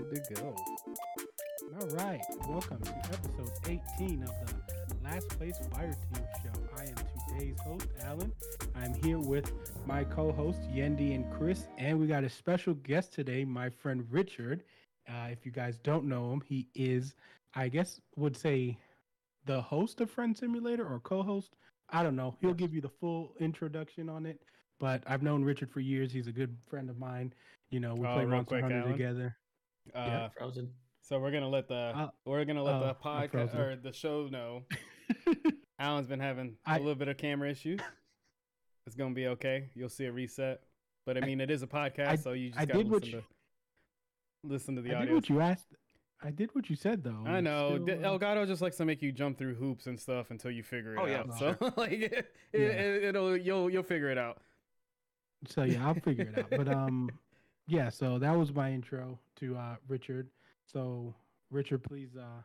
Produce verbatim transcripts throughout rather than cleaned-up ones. good to go. All right, welcome to episode eighteen of the Last Place Fire Team Show. I am today's host, Alan. I'm here with my co-host, Yendi and Chris, and we got a special guest today, my friend Richard. Uh, if you guys don't know him, he is, I guess, would say the host of Friend Simulator or co-host. I don't know. He'll give you the full introduction on it. But I've known Richard for years. He's a good friend of mine. You know, we oh, play Monster Hunter Alan. together. Uh, yeah, Frozen. So we're gonna let the uh, we're gonna let uh, the podcast or the show know. Alan's been having I, a little bit of camera issues. It's gonna be okay. You'll see a reset. But I mean, I, it is a podcast, I, so you just I gotta listen, you, to, listen to the I audio. I did what you asked. I did what you said, though. I know. Still, uh... Elgato just likes to make you jump through hoops and stuff until you figure it oh, yeah, out. So sure. like it, it, yeah. it, it'll you'll you'll figure it out. So yeah, I'll figure it out. But um, yeah. So that was my intro to uh, Richard. So Richard, please, uh,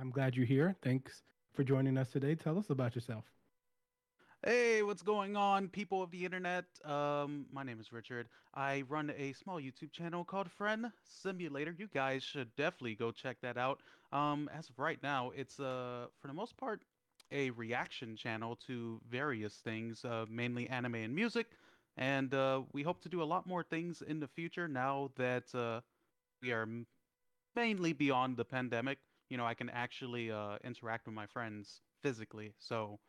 I'm glad you're here. Thanks for joining us today. Tell us about yourself. Hey, what's going on, people of the internet? Um, my name is Richard. I run a small YouTube channel called Friend Simulator. You guys should definitely go check that out. Um, as of right now, it's uh for the most part a reaction channel to various things, uh, mainly anime and music. And uh, we hope to do a lot more things in the future now that uh, we are mainly beyond the pandemic. You know, I can actually uh, interact with my friends physically, so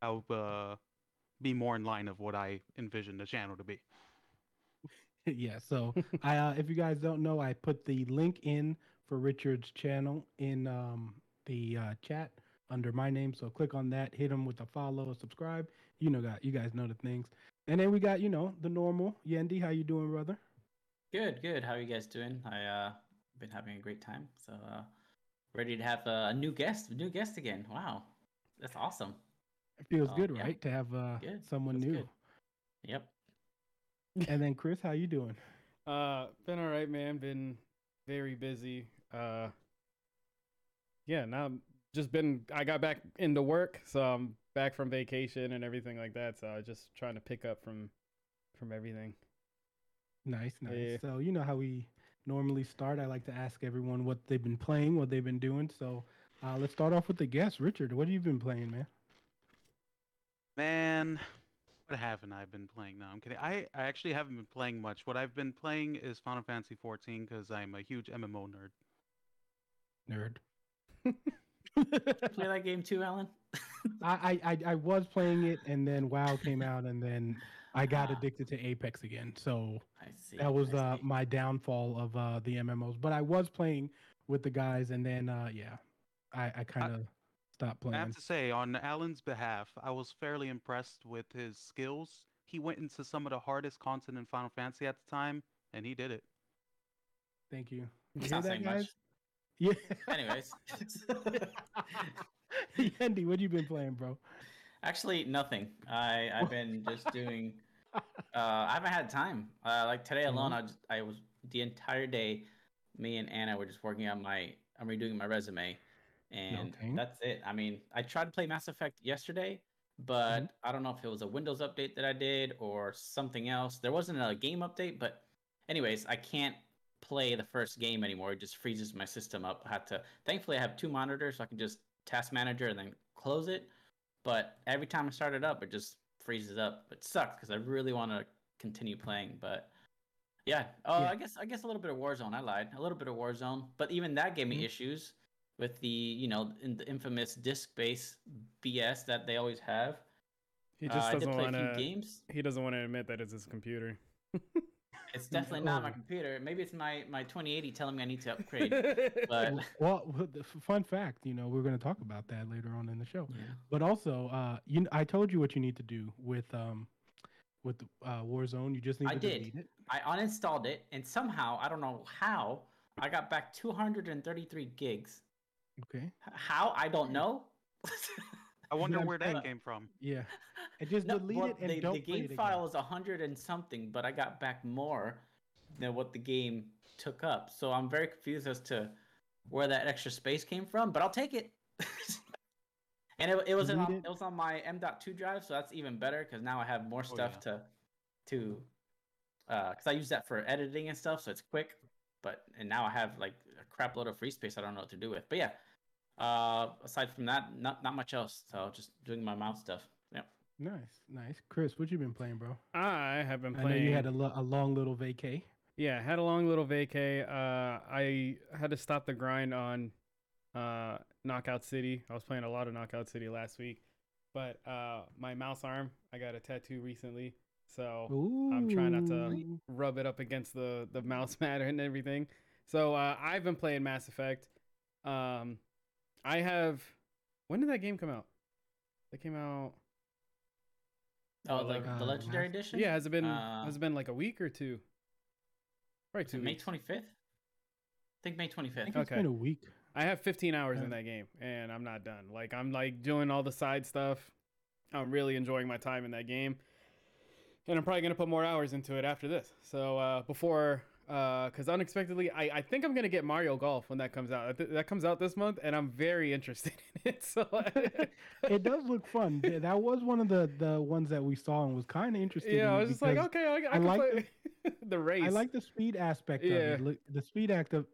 I'll uh, be more in line of what I envision the channel to be. Yeah, so I, uh, if you guys don't know, I put the link in for Richard's channel in um, the uh, chat under my name. So click on that, hit him with a follow, a subscribe. You know, you guys know the things. And then we got, you know, the normal. Yendi, how you doing, brother? Good, good. How are you guys doing? I uh been having a great time. So uh, ready to have a new guest, new guest again. Wow, that's awesome. It feels uh, good, yeah. right, to have uh, someone that's new. Good. Yep. And then Chris, how you doing? Uh, been all right, man. Been very busy. Uh, yeah, now just been. I got back into work, so I'm back from vacation and everything like that, so I was just trying to pick up from from everything. Nice, nice. Yeah. So you know how we normally start. I like to ask everyone what they've been playing, what they've been doing. So uh, let's start off with the guest. Richard, what have you been playing, man? Man, what haven't I been playing? No, I'm kidding. I, I actually haven't been playing much. What I've been playing is Final Fantasy fourteen because I'm a huge M M O nerd. Nerd. Play that game too, Alan? I, I I was playing it, and then WoW came out, and then I got ah. addicted to Apex again. So I see, that was I uh, see. my downfall of uh, the M M Os. But I was playing with the guys, and then, uh, yeah, I, I kind of stopped playing. I have to say, on Alan's behalf, I was fairly impressed with his skills. He went into some of the hardest content in Final Fantasy at the time, and he did it. Thank you. You hear that, guys? Yeah. Anyways. Yendi, what you been playing, bro? Actually, nothing. I, I've been just doing... Uh, I haven't had time. Uh, like, today alone, mm-hmm. I, just, I was... The entire day, me and Anna were just working on my... I'm redoing my resume. And okay. that's it. I mean, I tried to play Mass Effect yesterday, but mm-hmm. I don't know if it was a Windows update that I did or something else. There wasn't a game update, but... Anyways, I can't play the first game anymore. It just freezes my system up. I had to... Thankfully, I have two monitors, so I can just... task manager and then close it, but every time I start it up, it just freezes up. It sucks because I really want to continue playing, but yeah. Oh, yeah. I guess I guess a little bit of Warzone. I lied, a little bit of Warzone, but even that gave me mm-hmm. issues with the you know in the infamous disk-based B S that they always have. He just uh, doesn't want to. Games. He doesn't want to admit that it's his computer. It's definitely not my computer. Maybe it's my, my twenty eighty telling me I need to upgrade. But well, fun fact, you know, we're going to talk about that later on in the show. Yeah. But also, uh, you I told you what you need to do with um with uh, Warzone. You just need I to delete it. I uninstalled it, and somehow I don't know how I got back two hundred thirty-three gigs. Okay. How I don't know. I wonder where that came from. Yeah. I just no, delete well, it and they, don't the game play it file is one hundred and something, but I got back more than what the game took up. So I'm very confused as to where that extra space came from, but I'll take it. And it, it was on, it. it was on my M dot two drive, so that's even better because now I have more stuff oh, yeah. to to uh because I use that for editing and stuff, so it's quick. But and now I have like a crap load of free space I don't know what to do with. But yeah, uh, aside from that, not not much else. So just doing my mouth stuff. Yeah. Nice, nice. Chris, what you been playing, bro? I have been playing. I know you had a, lo- a long little vacay. Yeah, I had a long little vacay. Uh, I had to stop the grind on uh, Knockout City. I was playing a lot of Knockout City last week. But uh, my mouse arm, I got a tattoo recently. So Ooh. I'm trying not to rub it up against the, the mouse mat and everything. So uh, I've been playing Mass Effect. Um, I have... When did that game come out? That came out... Oh, like uh, the Legendary Mass- Edition? Yeah, has it been uh, has it been like a week or two? Right, two May weeks. twenty-fifth? I think May twenty-fifth. I think it's okay. been a week. I have fifteen hours yeah. in that game, and I'm not done. Like, I'm, like, doing all the side stuff. I'm really enjoying my time in that game. And I'm probably going to put more hours into it after this. So, uh, before... Because uh, unexpectedly, I, I think I'm going to get Mario Golf when that comes out. That comes out this month, and I'm very interested in it. So It does look fun. That was one of the, the ones that we saw and was kind of interesting. Yeah, I was just like, okay, I, I, I can like play the, the race. I like the speed aspect yeah. of it. The speed act of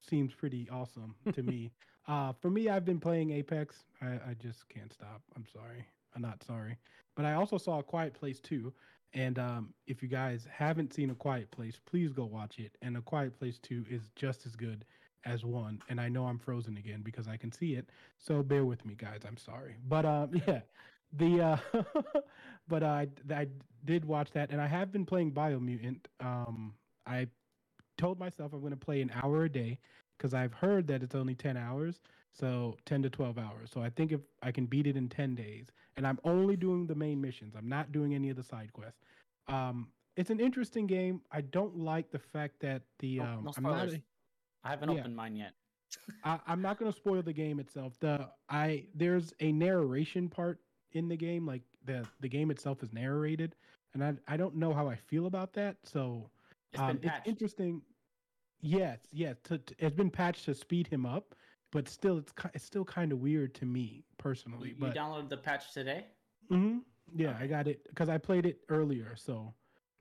seems pretty awesome to me. Uh, for me, I've been playing Apex. I, I just can't stop. I'm sorry. I'm not sorry. But I also saw A Quiet Place two. And um, if you guys haven't seen A Quiet Place, please go watch it. And A Quiet Place two is just as good as one. And I know I'm frozen again because I can see it. So bear with me, guys. I'm sorry. But um, yeah, the uh, but uh, I, I did watch that. And I have been playing Biomutant. Um, I told myself I'm going to play an hour a day because I've heard that it's only ten hours. So ten to twelve hours. So I think if I can beat it in ten days, and I'm only doing the main missions, I'm not doing any of the side quests. Um, it's an interesting game. I don't like the fact that the um, oh, no I'm not a, I haven't yeah, opened mine yet. I, I'm not going to spoil the game itself. The I there's a narration part in the game, like the the game itself is narrated, and I I don't know how I feel about that. So it's, um, been it's interesting. Yes, yes, to, to, it's been patched to speed him up. But still, it's it's still kind of weird to me personally. You, but, you downloaded the patch today? Mm-hmm. Yeah, okay. I got it because I played it earlier. So,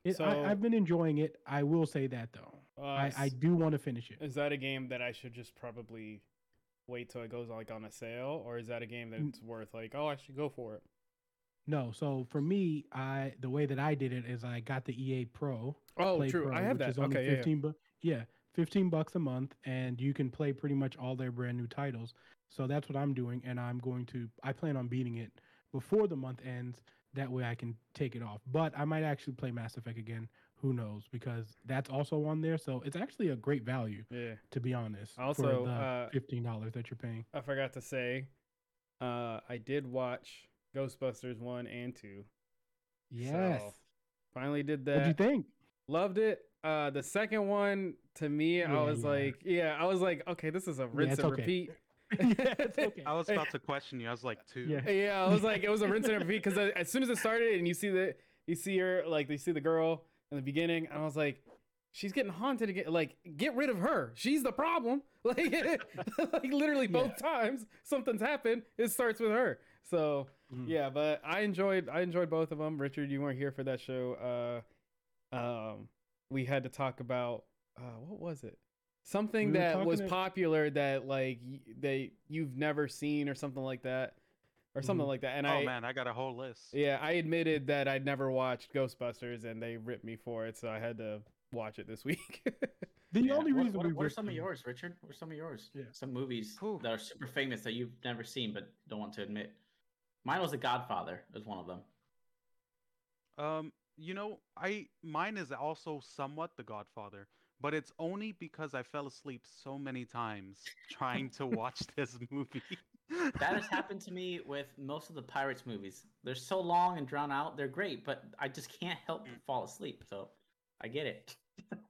it, so I, I've been enjoying it. I will say that though, uh, I, I do want to finish it. Is that a game that I should just probably wait till it goes like on a sale, or is that a game that's mm-hmm. worth like, oh, I should go for it? No. So for me, I the way that I did it is I got the E A Pro. Oh, Play true. Pro, I have that. Okay, yeah. fifteen, yeah. Bu- yeah. fifteen bucks a month, and you can play pretty much all their brand new titles. So that's what I'm doing, and I'm going to, I plan on beating it before the month ends. That way I can take it off. But I might actually play Mass Effect again. Who knows? Because that's also on there. So it's actually a great value, yeah. to be honest. Also, for the uh, fifteen dollars that you're paying. I forgot to say, uh, I did watch Ghostbusters one and two. Yes. So, finally did that. What'd you think? Loved it. Uh, the second one, to me, yeah, I was yeah. like, yeah, I was like, okay, this is a rinse yeah, and okay. repeat. yeah, it's okay. I was about to question you. I was like, two. Yeah, yeah I was like, it was a rinse and repeat because as soon as it started, and you see the, you see her, like, they see the girl in the beginning, and I was like, she's getting haunted again. Like, get rid of her. She's the problem. Like, like literally both yeah. times something's happened. It starts with her. So mm. yeah, but I enjoyed, I enjoyed both of them. Richard, you weren't here for that show. Uh, um. We had to talk about uh, what was it? Something we that was popular of... that like y- they you've never seen or something like that, or mm-hmm. something like that. And oh I, man, I got a whole list. Yeah, I admitted that I'd never watched Ghostbusters, and they ripped me for it, so I had to watch it this week. the yeah. only reason what, what, we what are some of yours, Richard? What are some of yours? Yeah. Some movies Ooh. that are super famous that you've never seen but don't want to admit. Mine was The Godfather. Was one of them. Um. You know, I mine is also somewhat The Godfather, but it's only because I fell asleep so many times trying to watch this movie. That has happened to me with most of the Pirates movies. They're so long and drawn out. They're great, but I just can't help but fall asleep. So I get it. God.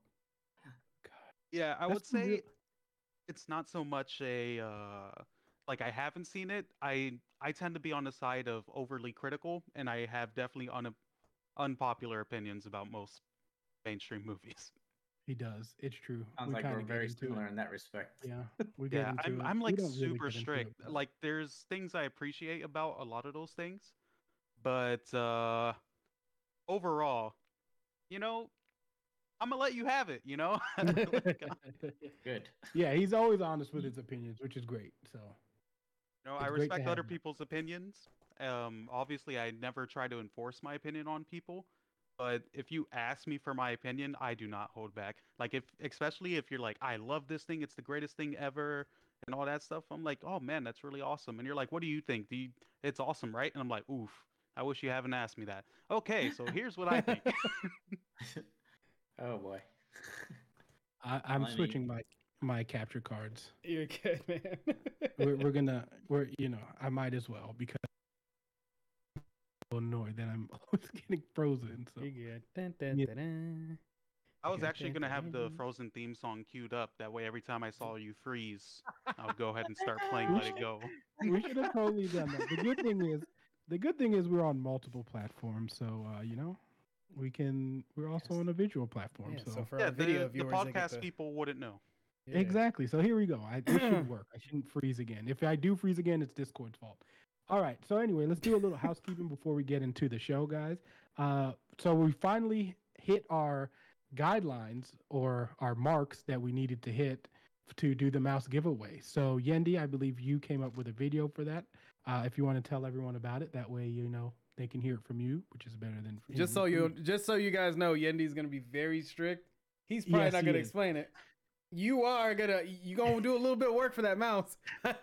Yeah, I That's would say real... it's not so much a uh, like I haven't seen it. I I tend to be on the side of overly critical, and I have definitely on a unpopular opinions about most mainstream movies. He does. It's true. Sounds we like we're very similar it. in that respect. Yeah. We get yeah, into I'm, it. I'm like super really strict. It, like there's things I appreciate about a lot of those things, but uh, overall, you know, I'm gonna let you have it, you know. Good. Yeah, he's always honest with his opinions, which is great. So, no, I respect other people's opinions. Um, obviously, I never try to enforce my opinion on people. But if you ask me for my opinion, I do not hold back. Like, if especially if you're like, I love this thing, it's the greatest thing ever, and all that stuff. I'm like, oh man, that's really awesome. And you're like, what do you think? Do you, it's awesome, right? And I'm like, oof, I wish you haven't asked me that. Okay, so here's what I think. Oh boy, I, I'm Money. switching my my capture cards. You're good, man. we're, we're gonna, we're you know, I might as well because. Annoyed that I'm always getting Frozen. So. You're good. Dun, dun, yeah. dun, I was actually going to have the Frozen theme song queued up. That way, every time I saw you freeze, I'll go ahead and start playing Let It Go. We should have totally done that. The good thing is, the good thing is we're on multiple platforms, so uh, you know we can. We're also yes. on a visual platform, yeah, so. so for yeah, our video the, viewers, the podcast the... people wouldn't know. Yeah. Exactly. So here we go. I, this should work. I shouldn't freeze again. If I do freeze again, it's Discord's fault. All right, so anyway, let's do a little housekeeping before we get into the show, guys. Uh, so we finally hit our guidelines or our marks that we needed to hit to do the mouse giveaway. So, Yendi, I believe you came up with a video for that. Uh, if you want to tell everyone about it, that way, you know, they can hear it from you, which is better than... From just so you just so you guys know, Yendi's going to be very strict. He's probably yes, not going to explain it. You are gonna you gonna do a little bit of work for that mouse. I'm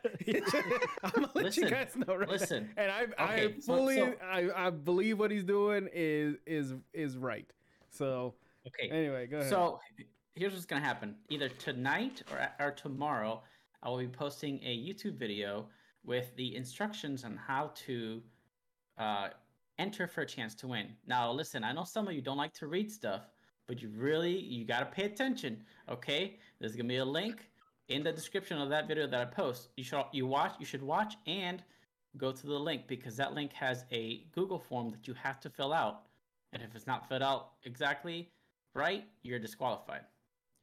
gonna let listen, you guys know, right? Listen, now. and I okay, I fully so, so. I, I believe what he's doing is is is right. So okay, anyway, go ahead. So here's what's gonna happen: either tonight or or tomorrow, I will be posting a YouTube video with the instructions on how to uh, enter for a chance to win. Now, listen, I know some of you don't like to read stuff. But you really, you got to pay attention, okay? There's going to be a link in the description of that video that I post. You should you watch, you should watch and go to the link because that link has a Google form that you have to fill out. And if it's not filled out exactly right, you're disqualified.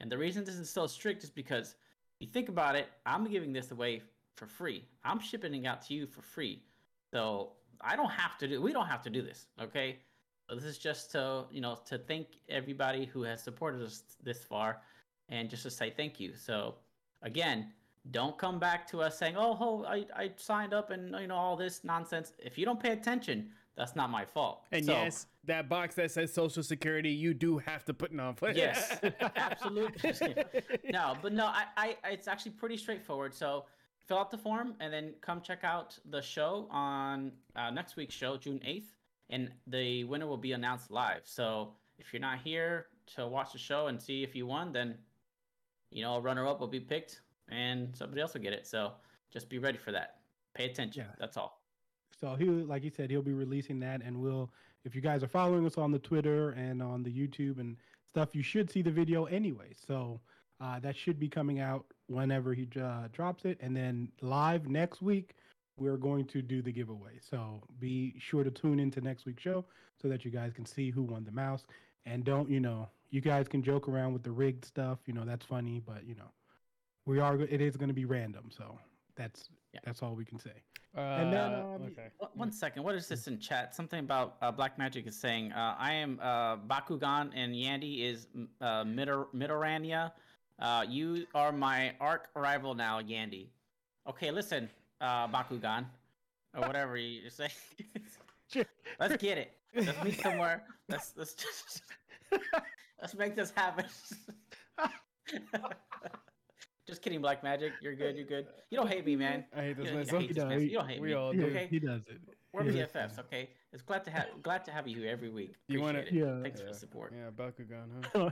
And the reason this is so strict is because you think about it, I'm giving this away for free. I'm shipping it out to you for free. So I don't have to do, we don't have to do this, okay? This is just to, you know, to thank everybody who has supported us this far and just to say thank you. So, again, don't come back to us saying, oh, oh I, I signed up and, you know, all this nonsense. If you don't pay attention, that's not my fault. And, so, yes, that box that says Social Security, you do have to put it on. Yes, absolutely. No, but no, I, I, it's actually pretty straightforward. So, fill out the form and then come check out the show on uh, next week's show, June eighth. And the winner will be announced live. So if you're not here to watch the show and see if you won, then, you know, a runner-up will be picked and somebody else will get it. So just be ready for that. Pay attention. Yeah. That's all. So he, like you said, he'll be releasing that. And we'll, if you guys are following us on the Twitter and on the YouTube and stuff, you should see the video anyway. So uh, that should be coming out whenever he uh, drops it. And then live next week, we're going to do the giveaway. So be sure to tune into next week's show so that you guys can see who won the mouse. And don't, you know, you guys can joke around with the rigged stuff. You know, that's funny, but, you know, we are, it is going to be random. So that's, yeah. that's all we can say. Uh, and then, um, okay. One second. What is this in chat? Something about uh, Black Magic is saying, uh, I am uh, Bakugan and Yandy is uh, Midor- Midorania. Uh, you are my arch rival now, Yandy. Okay, listen. Uh, Bakugan, or whatever you say. Let's get it. Let's meet somewhere. Let's let's just, let's make this happen. Just kidding, Black Magic. You're good. You're good. You don't hate me, man. I hate this man. So, you, know, you don't hate we me. We all do. Okay? He does it. We're B F Fs, okay? It's glad to have glad to have you here every week. Appreciate you want it? Yeah, Thanks yeah. for the support. Yeah, Bakugan, huh?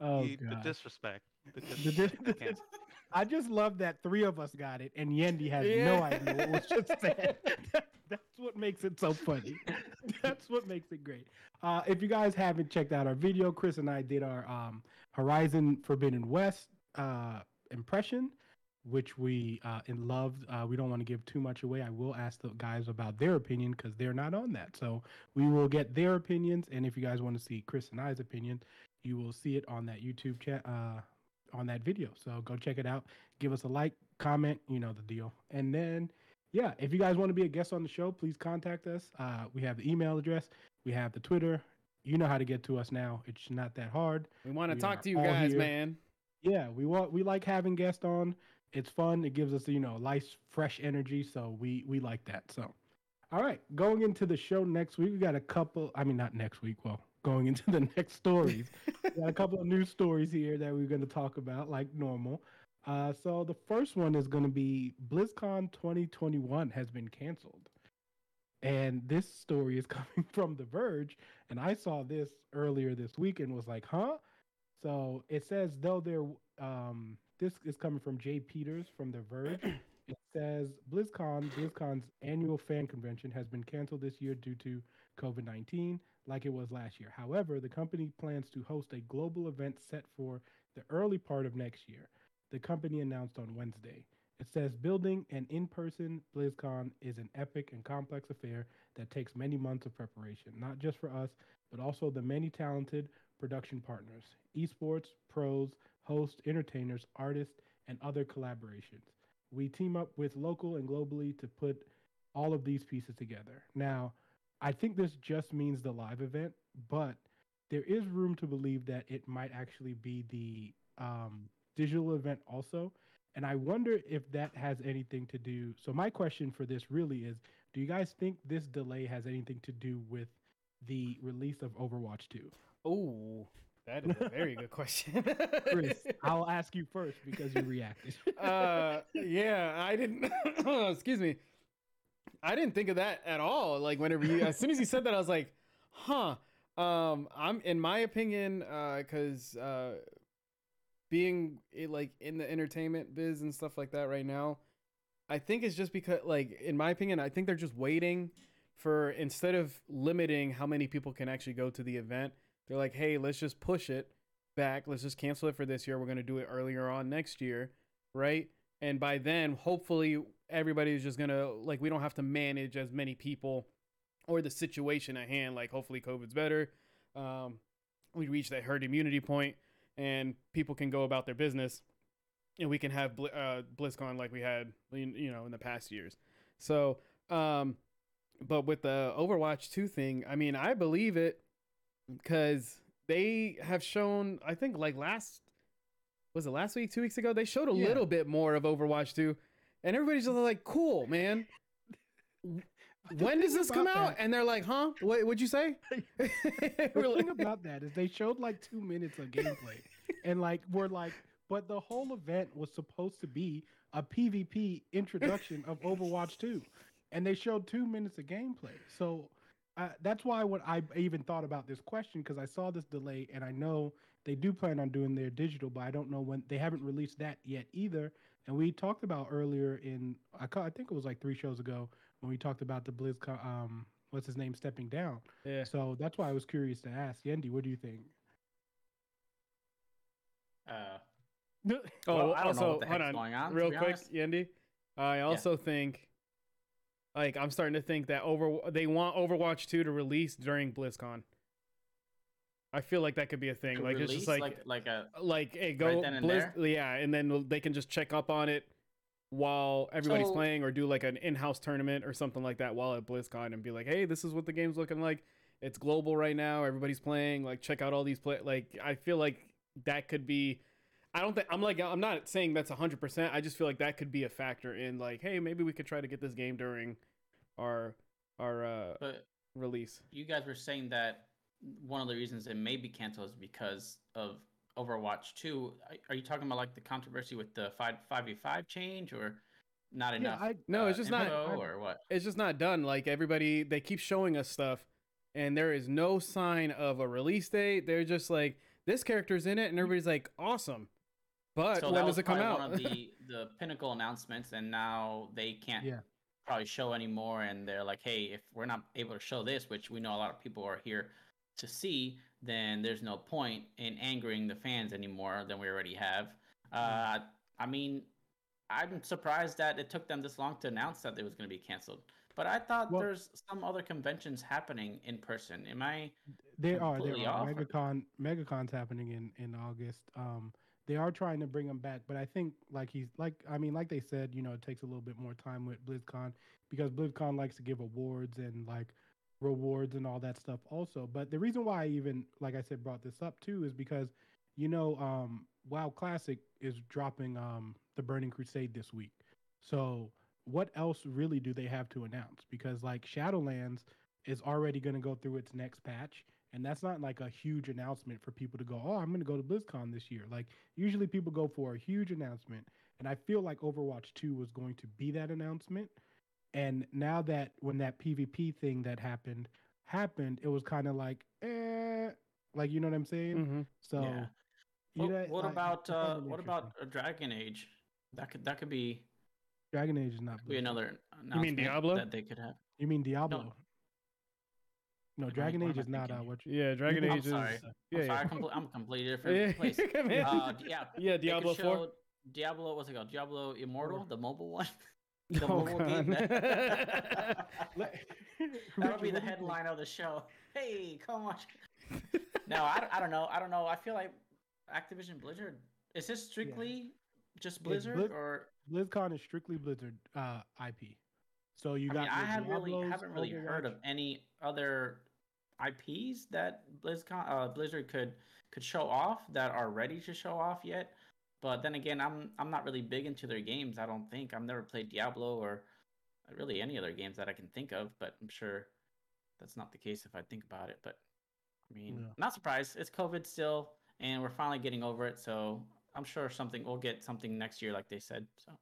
oh, the, the disrespect. The disrespect. The dis- I just love that three of us got it, and Yendi has yeah. no idea what was just said. that, that's what makes it so funny. That's what makes it great. Uh, if you guys haven't checked out our video, Chris and I did our um, Horizon Forbidden West uh, impression, which we uh, loved. Uh, we don't want to give too much away. I will ask the guys about their opinion because they're not on that. So we will get their opinions, and if you guys want to see Chris and I's opinion, you will see it on that YouTube chat. Uh, on that video. So go check it out. Give us a like, comment, you know the deal. And then, yeah, if you guys want to be a guest on the show, please contact us. Uh, we have the email address. We have the Twitter you know how to get to us now. It's not that hard. We want to talk to you guys, man. Yeah, we want we like having guests on. It's fun. It gives us, you know, nice, fresh energy. So we we like that. So, all right, going into the show next week, we got a couple. I mean, not next week. Well, going into the next stories, we got a couple of news stories here that we're going to talk about, like normal. Uh, so the first one is going to be BlizzCon twenty twenty-one has been canceled. And this story is coming from The Verge, and I saw this earlier this week and was like, huh? So it says, though there, um, this is coming from Jay Peters from The Verge. It says, BlizzCon, BlizzCon's annual fan convention has been canceled this year due to COVID nineteen, like it was last year. However, the company plans to host a global event set for the early part of next year. The company announced on Wednesday. It says, building an in-person BlizzCon is an epic and complex affair that takes many months of preparation, not just for us, but also the many talented production partners, esports, pros, hosts, entertainers, artists, and other collaborations. We team up with local and globally to put all of these pieces together. Now, I think this just means the live event, but there is room to believe that it might actually be the um, digital event also. And I wonder if that has anything to do. So my question for this really is, do you guys think this delay has anything to do with the release of Overwatch two? Oh, that is a very good question. Chris, I'll ask you first because you reacted. uh, yeah, I didn't. Excuse me. I didn't think of that at all. Like whenever you, as soon as you said that, I was like, huh. Um, I'm in my opinion, uh, because. Uh, Being like in the entertainment biz and stuff like that right now, I think it's just because, like, in my opinion, I think they're just waiting for, instead of limiting how many people can actually go to the event, they're like, hey, let's just push it back. Let's just cancel it for this year. We're going to do it earlier on next year. Right. And by then, hopefully everybody is just going to, like, we don't have to manage as many people or the situation at hand. Like, hopefully COVID's better. Um, we reach that herd immunity point. And people can go about their business, and we can have uh, BlizzCon like we had, you know, in the past years. So, um, but with the Overwatch two thing, I mean, I believe it because they have shown, I think like last, was it last week, two weeks ago, they showed a yeah. little bit more of Overwatch two, and everybody's just like, cool, man. When does this come out? That. And they're like, huh? What, what'd you say? The thing about that is they showed like two minutes of gameplay. And like, we're like, but the whole event was supposed to be a PvP introduction of Overwatch two. And they showed two minutes of gameplay. So uh, that's why when I even thought about this question, because I saw this delay and I know they do plan on doing their digital, but I don't know when. They haven't released that yet either. And we talked about earlier in, I, I think it was like three shows ago, when we talked about the BlizzCon, um, what's his name, stepping down. Yeah. So that's why I was curious to ask. Yendi, what do you think? Uh, oh, well, I don't also, know what the heck's going on. Real quick, honest. Yendi, I also yeah. think, like, I'm starting to think that over they want Overwatch two to release during BlizzCon. I feel like that could be a thing. To like, release? It's just like, like, like a, like, hey, go, right then and Blizz- there? yeah, and then they can just check up on it while everybody's so, playing, or do like an in-house tournament or something like that while at BlizzCon and be like, hey, this is what the game's looking like. It's global right now. Everybody's playing, like, check out all these play. Like, I feel like that could be, I don't think I'm like, I'm not saying that's a hundred percent. I just feel like that could be a factor in like, hey, maybe we could try to get this game during our, our uh, but release. You guys were saying that one of the reasons it may be canceled is because of Overwatch two. Are you talking about like the controversy with the five v five change or not enough? Yeah, I, no, uh, it's just not. I, or what? It's just not done. Like everybody, they keep showing us stuff, and there is no sign of a release date. They're just like, this character's in it, and everybody's like, awesome. But so when does it come out? One of the the pinnacle announcements, and now they can't yeah. probably show anymore. And they're like, hey, if we're not able to show this, which we know a lot of people are here to see, then there's no point in angering the fans anymore than we already have. Uh, I mean, I'm surprised that it took them this long to announce that it was going to be canceled. But I thought well, there's some other conventions happening in person. Am I? There are. There are. Off? MegaCon. MegaCon's happening in in August. Um, they are trying to bring them back, but I think like he's like I mean, like they said, you know, it takes a little bit more time with BlizzCon because BlizzCon likes to give awards and like rewards and all that stuff also. But the reason why I even, like I said, brought this up too is because, you know, um, WoW Classic is dropping um, the Burning Crusade this week. So what else really do they have to announce? Because like Shadowlands is already going to go through its next patch. And that's not like a huge announcement for people to go, oh, I'm going to go to BlizzCon this year. Like usually people go for a huge announcement. And I feel like Overwatch two was going to be that announcement. And now that when that PvP thing that happened, happened, it was kind of like, eh, like, you know what I'm saying? Mm-hmm. So yeah. What, you know, what I, about, I, uh, what about a Dragon Age? That could, that could be. Dragon Age is not. Be another announcement. You mean Diablo? That they could have. You mean Diablo? No. No, Dragon Age is not out. What you, yeah, Dragon Age is. I'm sorry. Yeah, I'm, yeah. Sorry. I'm completely different place. uh, yeah, yeah, Diablo four. Diablo, what's it called? Diablo Immortal, the mobile one. The oh, mobile God. game. That'll be the headline of the show. Hey, come watch. No, I, I don't know. I don't know. I feel like Activision Blizzard. Is this strictly yeah. just Blizzard Blizz- or BlizzCon is strictly Blizzard uh, I P? So you I got. Mean, I haven't Diablos, really haven't really Overwatch. heard of any other I Ps that BlizzCon uh, Blizzard could could show off that are ready to show off yet. But then again, I'm I'm not really big into their games. I don't think I've never played Diablo or really any other games that I can think of. But I'm sure that's not the case if I think about it. But I mean, yeah. not surprised. It's COVID still, and we're finally getting over it. So I'm sure something we'll get something next year, like they said. So.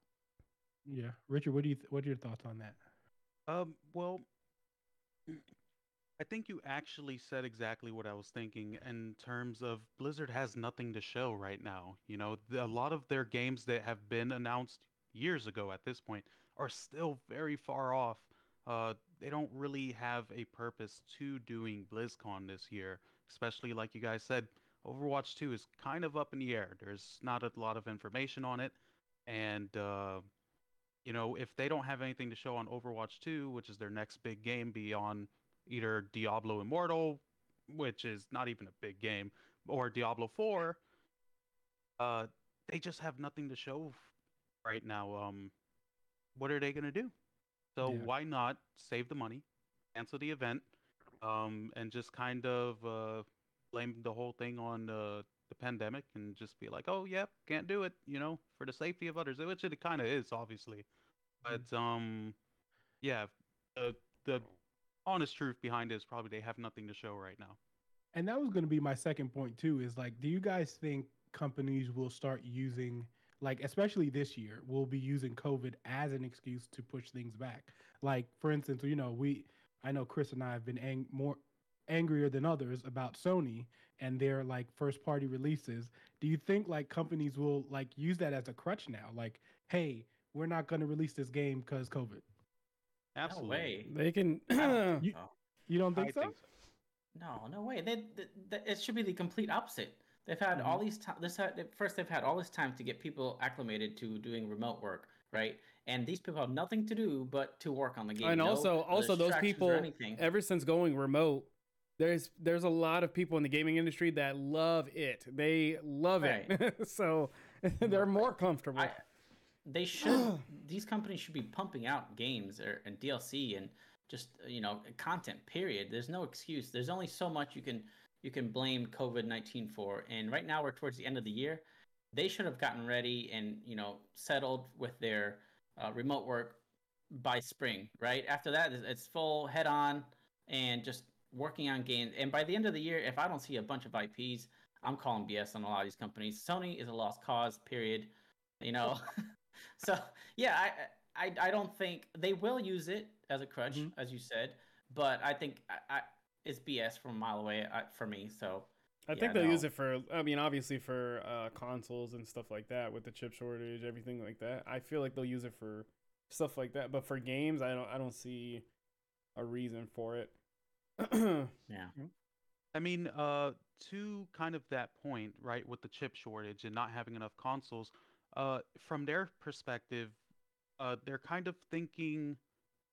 Yeah, Richard, what do you th- what are your thoughts on that? Um, well, I think you actually said exactly what I was thinking in terms of Blizzard has nothing to show right now. You know, the, a lot of their games that have been announced years ago at this point are still very far off. Uh, they don't really have a purpose to doing BlizzCon this year, especially like you guys said, Overwatch two is kind of up in the air. There's not a lot of information on it, and uh you know, if they don't have anything to show on Overwatch two, which is their next big game beyond either Diablo Immortal, which is not even a big game, or Diablo four, uh, they just have nothing to show right now. Um, what are they going to do? So yeah. why not save the money, cancel the event, um, and just kind of uh, blame the whole thing on uh, the pandemic and just be like, oh, yep, yeah, can't do it, you know, for the safety of others, which it kind of is, obviously. But, um, yeah, the, the honest truth behind it is probably they have nothing to show right now. And that was going to be my second point, too, is like, do you guys think companies will start using, like, especially this year, will be using COVID as an excuse to push things back? Like, for instance, you know, we, I know Chris and I have been ang- more angrier than others about Sony and their like first party releases. Do you think like companies will like use that as a crutch now? Like, hey, we're not going to release this game because COVID. Absolutely. No they can. Don't you, you don't think so? think so? No, no way. They, they, they, it should be the complete opposite. They've had mm-hmm. all these time. This first, they've had all this time to get people acclimated to doing remote work, right? And these people have nothing to do but to work on the game. And no, also, also those people, ever since going remote. There's there's a lot of people in the gaming industry that love it. They love right. it. So they're more comfortable. I, they should. These companies should be pumping out games or, and D L C and just, you know, content, period. There's no excuse. There's only so much you can you can blame COVID nineteen for. And right now we're towards the end of the year. They should have gotten ready and, you know, settled with their uh, remote work by spring, right? After that, it's full head on and just working on games, and by the end of the year, if I don't see a bunch of I Ps, I'm calling B S on a lot of these companies. Sony is a lost cause, period. You know, so yeah, I, I I don't think they will use it as a crutch, mm-hmm. as you said, but I think I, I, it's B S from a mile away I, for me. So I yeah, think they'll no. use it for. I mean, obviously for uh, consoles and stuff like that with the chip shortage, everything like that. I feel like they'll use it for stuff like that, but for games, I don't I don't see a reason for it. Yeah, I mean, uh, to kind of that point, right, with the chip shortage and not having enough consoles, uh, from their perspective, uh, they're kind of thinking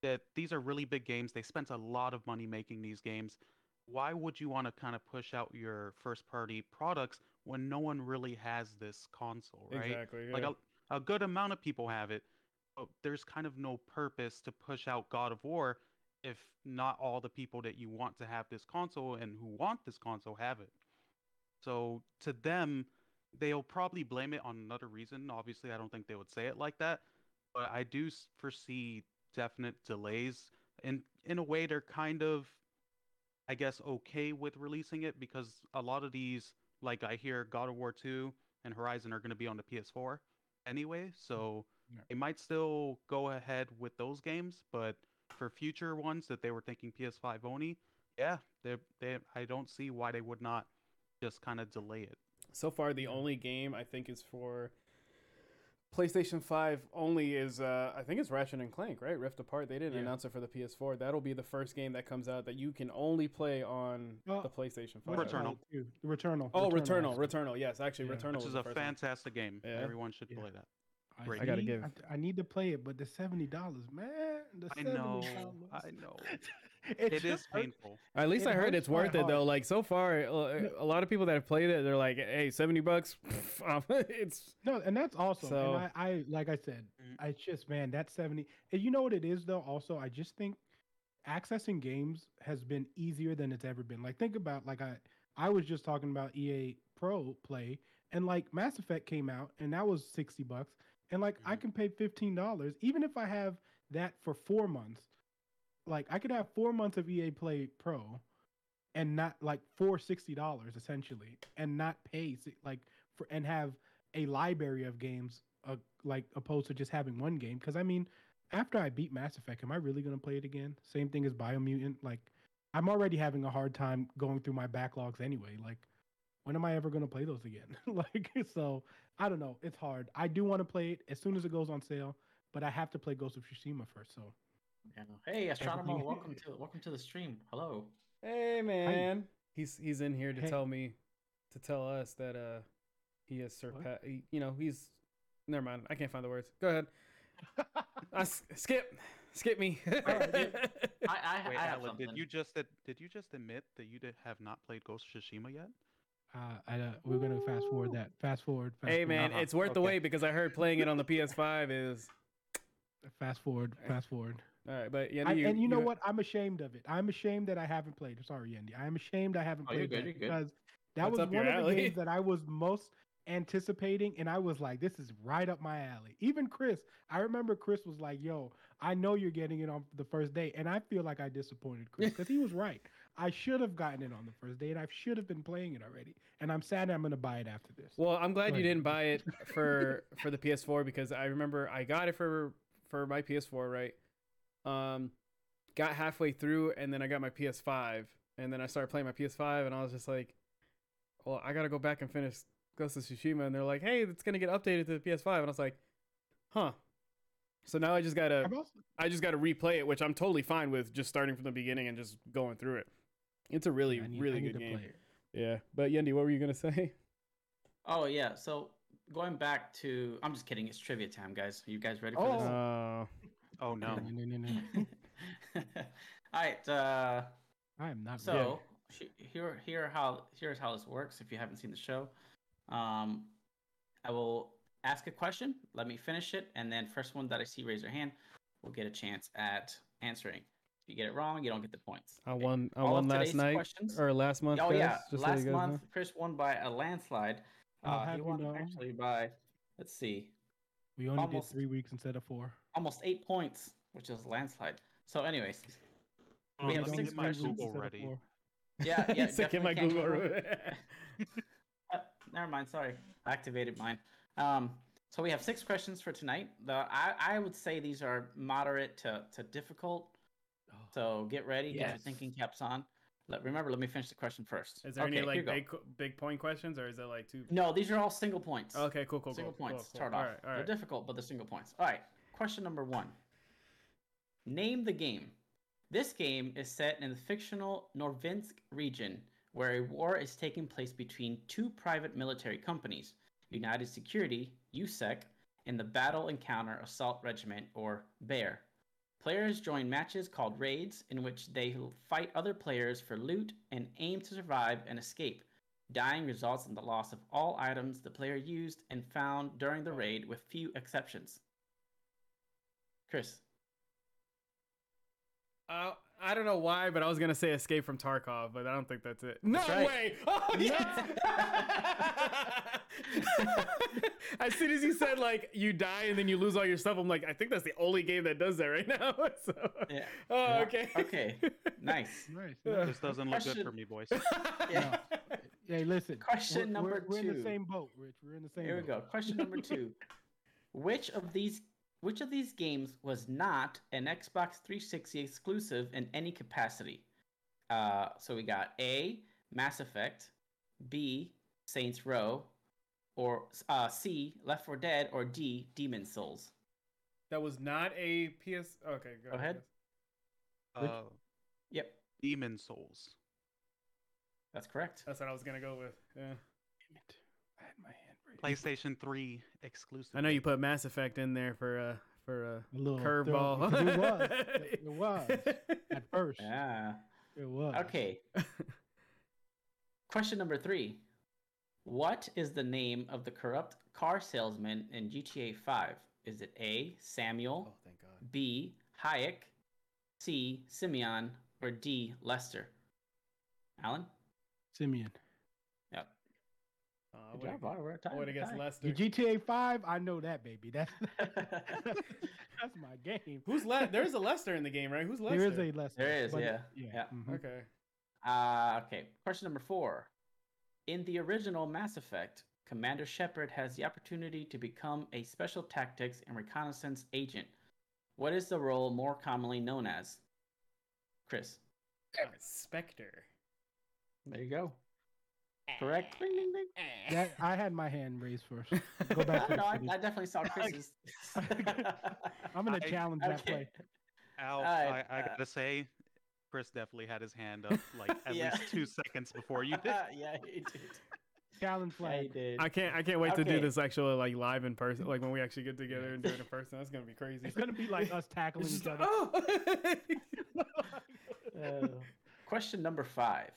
that these are really big games. They spent a lot of money making these games. Why would you want to kind of push out your first-party products when no one really has this console, right? Exactly. Yeah. Like a, a good amount of people have it, but there's kind of no purpose to push out God of War if not all the people that you want to have this console and who want this console have it. So to them, they'll probably blame it on another reason. Obviously, I don't think they would say it like that, but I do foresee definite delays. And in a way, they're kind of, I guess, okay with releasing it because a lot of these, like I hear God of War two and Horizon are going to be on the P S four anyway. So yeah. They might still go ahead with those games, but for future ones that they were thinking P S five only, yeah, they they I don't see why they would not just kind of delay it. So far, the only game I think is for PlayStation five only is, uh, I think it's Ratchet and Clank, right? Rift Apart. They didn't yeah. announce it for the P S four. That'll be the first game that comes out that you can only play on well, the PlayStation five. Returnal. Returnal. Oh, Returnal. Returnal. Returnal. Yes, actually, yeah. Returnal. Which is a fantastic game. game. Yeah. Everyone should yeah. play that. I, I gotta give. I, I need to play it, but the seventy dollars, man. The I seventy dollars. know. I know. it it is painful. At least it I heard it's worth it, though. Like so far, a lot of people that have played it, they're like, "Hey, seventy bucks." it's no, and that's awesome. So, and I, I, like I said, I just man, that's seventy. And you know what it is, though. Also, I just think accessing games has been easier than it's ever been. Like think about, like I, I was just talking about E A Pro Play, and like Mass Effect came out, and that was sixty bucks. And, like, mm-hmm. I can pay fifteen dollars, even if I have that for four months. Like, I could have four months of E A Play Pro and not, like, for sixty dollars, essentially, and not pay, like, for and have a library of games, uh, like, opposed to just having one game. Because, I mean, after I beat Mass Effect, am I really going to play it again? Same thing as Biomutant. Like, I'm already having a hard time going through my backlogs anyway, like... When am I ever going to play those again? like, so I don't know. It's hard. I do want to play it as soon as it goes on sale, but I have to play Ghost of Tsushima first. So, yeah. Hey, Astronomer, welcome to welcome to the stream. Hello. Hey, man. Hi. He's he's in here to hey. tell me, to tell us that uh he has surpassed. You know, he's never mind. I can't find the words. Go ahead. uh, skip, skip me. I, I, Wait, I Alan, did you just did you just admit that you did, have not played Ghost of Tsushima yet? Uh, I, uh, we're gonna fast forward that. Fast forward. Fast hey man, forward. It's worth okay. the wait because I heard playing it on the P S five is. Fast forward. Fast forward. All right, but yeah, and you, you know you... what? I'm ashamed of it. I'm ashamed that I haven't played. Sorry, Yandy. I'm ashamed I haven't oh, played you're good, it you're because good. that What's was up one your of alley? the games that I was most anticipating, and I was like, "This is right up my alley." Even Chris, I remember Chris was like, "Yo, I know you're getting it on the first day," and I feel like I disappointed Chris because he was right. I should have gotten it on the first day, and I should have been playing it already. And I'm sad I'm going to buy it after this. Well, I'm glad you didn't buy it for for the P S four because I remember I got it for for my P S four, right? Um, got halfway through, and then I got my P S five, and then I started playing my P S five, and I was just like, "Well, I got to go back and finish Ghost of Tsushima." And they're like, "Hey, it's going to get updated to the P S five," and I was like, "Huh." So now I just gotta also- I just gotta replay it, which I'm totally fine with, just starting from the beginning and just going through it. It's a really, need, really good game. Yeah. But Yendi, what were you going to say? Oh, yeah. So going back to... I'm just kidding. It's trivia time, guys. Are you guys ready for oh. this? Uh, oh, no. no, no, no, no. All right. Uh, I am not So ready. here, here how, here's how this works if you haven't seen the show. Um, I will ask a question. Let me finish it. And then first one that I see raise their hand will get a chance at answering. You get it wrong, you don't get the points. I won. I All won last night questions. or last month. Oh Chris, yeah, just last so month know. Chris won by a landslide. Uh, he won actually by, let's see, we only almost, did three weeks instead of four. Almost eight points, which is a landslide. So, anyways, oh, we have six questions already. Yeah, yeah. So get my Google. Right. uh, never mind. Sorry, I activated mine. Um, so we have six questions for tonight. The I, I would say these are moderate to to difficult. So get ready, yes. get your thinking caps on. Let, remember, let me finish the question first. Is there okay, any like big, big point questions, or is it like two? No, these are all single points. Okay, cool, cool, single cool. Single points. Cool, cool. Start all off. Right, all they're right. difficult, but they're single points. All right. Question number one. Name the game. This game is set in the fictional Norvinsk region, where a war is taking place between two private military companies, United Security (U S E C) and the Battle and Counter Assault Regiment, or BEAR. Players join matches called raids in which they fight other players for loot and aim to survive and escape. Dying results in the loss of all items the player used and found during the raid, with few exceptions. Chris. Uh, I don't know why, but I was going to say Escape from Tarkov, but I don't think that's it. No that's right. way! Oh, yes! As soon as you said, like, you die and then you lose all your stuff, I'm like, I think that's the only game that does that right now. So, yeah. Oh, okay. Okay. Nice. Nice. No, this doesn't look Question. good for me, boys. Yeah. No. Hey, listen. Question we're, number we're, two. We're in the same boat, Rich. We're in the same Here boat. Here we go. Question number two. Which of these Which of these games was not an Xbox three sixty exclusive in any capacity? Uh, so we got A, Mass Effect, B, Saints Row, or uh, C, Left four Dead, or D, Demon's Souls. That was not a P S... Okay, go, go ahead. ahead. Uh, yep. Demon's Souls. That's correct. That's what I was going to go with. Yeah. Damn it. I had my hand raised. PlayStation three exclusive. I know you put Mass Effect in there for uh, for uh, a curveball. It was. It, it was. At first. Yeah. It was. Okay. Question number three. What is the name of the corrupt car salesman in G T A five? Is it A, Samuel, oh, thank God. B, Hayek, C, Simeon, or D, Lester? Alan? Simeon. Yep. Uh, Good job, Otto. We're at time. I would have guessed Lester. G T A five, I know that, baby. That's that's my game. Who's Le- There's a Lester in the game, right? Who's Lester? There is a Lester. There is, but, yeah. Yeah. yeah. Mm-hmm. Okay. Uh, okay. Question number four. In the original Mass Effect, Commander Shepard has the opportunity to become a special tactics and reconnaissance agent. What is the role more commonly known as? Chris. Uh, Spectre. There you go. Correct. That, I had my hand raised first. Go back. I, know, I, I definitely saw Chris's. I'm gonna I, challenge okay. that play. Al, right, I, I gotta uh, say, Chris definitely had his hand up like at yeah. least two seconds before you did. Yeah, he did. Challenge play. Yeah, did. I can't. I can't wait okay. to do this actually like live in person. Like when we actually get together and do it in person, that's gonna be crazy. It's gonna be like us tackling each other. uh, question number five.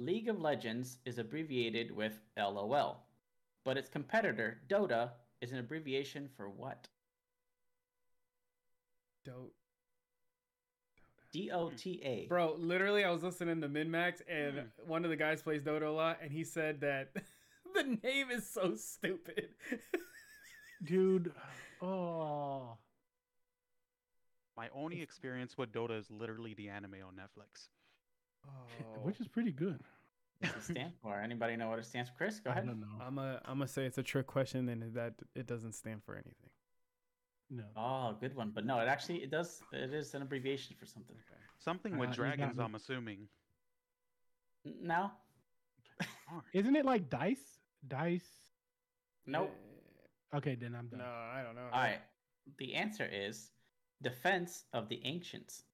League of Legends is abbreviated with L O L, but its competitor, Dota, is an abbreviation for what? Dota. D O T A. Bro, literally, I was listening to MinMax, and mm. one of the guys plays Dota a lot, and he said that the name is so stupid. Dude. Oh. My only experience with Dota is literally the anime on Netflix. Oh. Which is pretty good. What's it stand for? Anybody know what it stands for? Chris, go ahead. I don't know. I'm a, I'm gonna say it's a trick question, and that it doesn't stand for anything. No. Oh, good one. But no, it actually it does. It is an abbreviation for something. Okay. Something with uh, dragons. I'm assuming. No. Isn't it like dice? Dice. Nope. Uh, okay, then I'm done. No, I don't know. All right. The answer is Defense of the Ancients.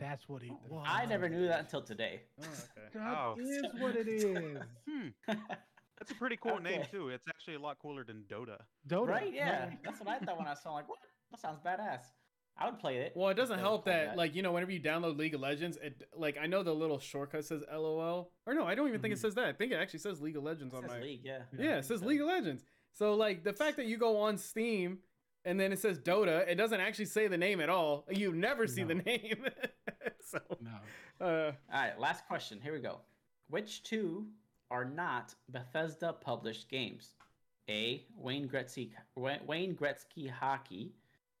That's what he was. Oh, I never knew that until today. Oh, okay. That oh. is what it is. hmm. That's a pretty cool okay. name, too. It's actually a lot cooler than Dota. Dota? Right, yeah. That's what I thought when I saw like, what? That sounds badass. I would play it. Well, it doesn't help that, that, like, you know, whenever you download League of Legends, it like, I know the little shortcut says L O L. Or no, I don't even mm-hmm. think it says that. I think it actually says League of Legends it on says my... League, yeah. Yeah, yeah it says so. League of Legends. So, like, the fact that you go on Steam... And then it says Dota. It doesn't actually say the name at all. You never see no. the name. so, no. Uh, all right, last question. Here we go. Which two are not Bethesda-published games? A, Wayne Gretzky, Wayne Gretzky Hockey.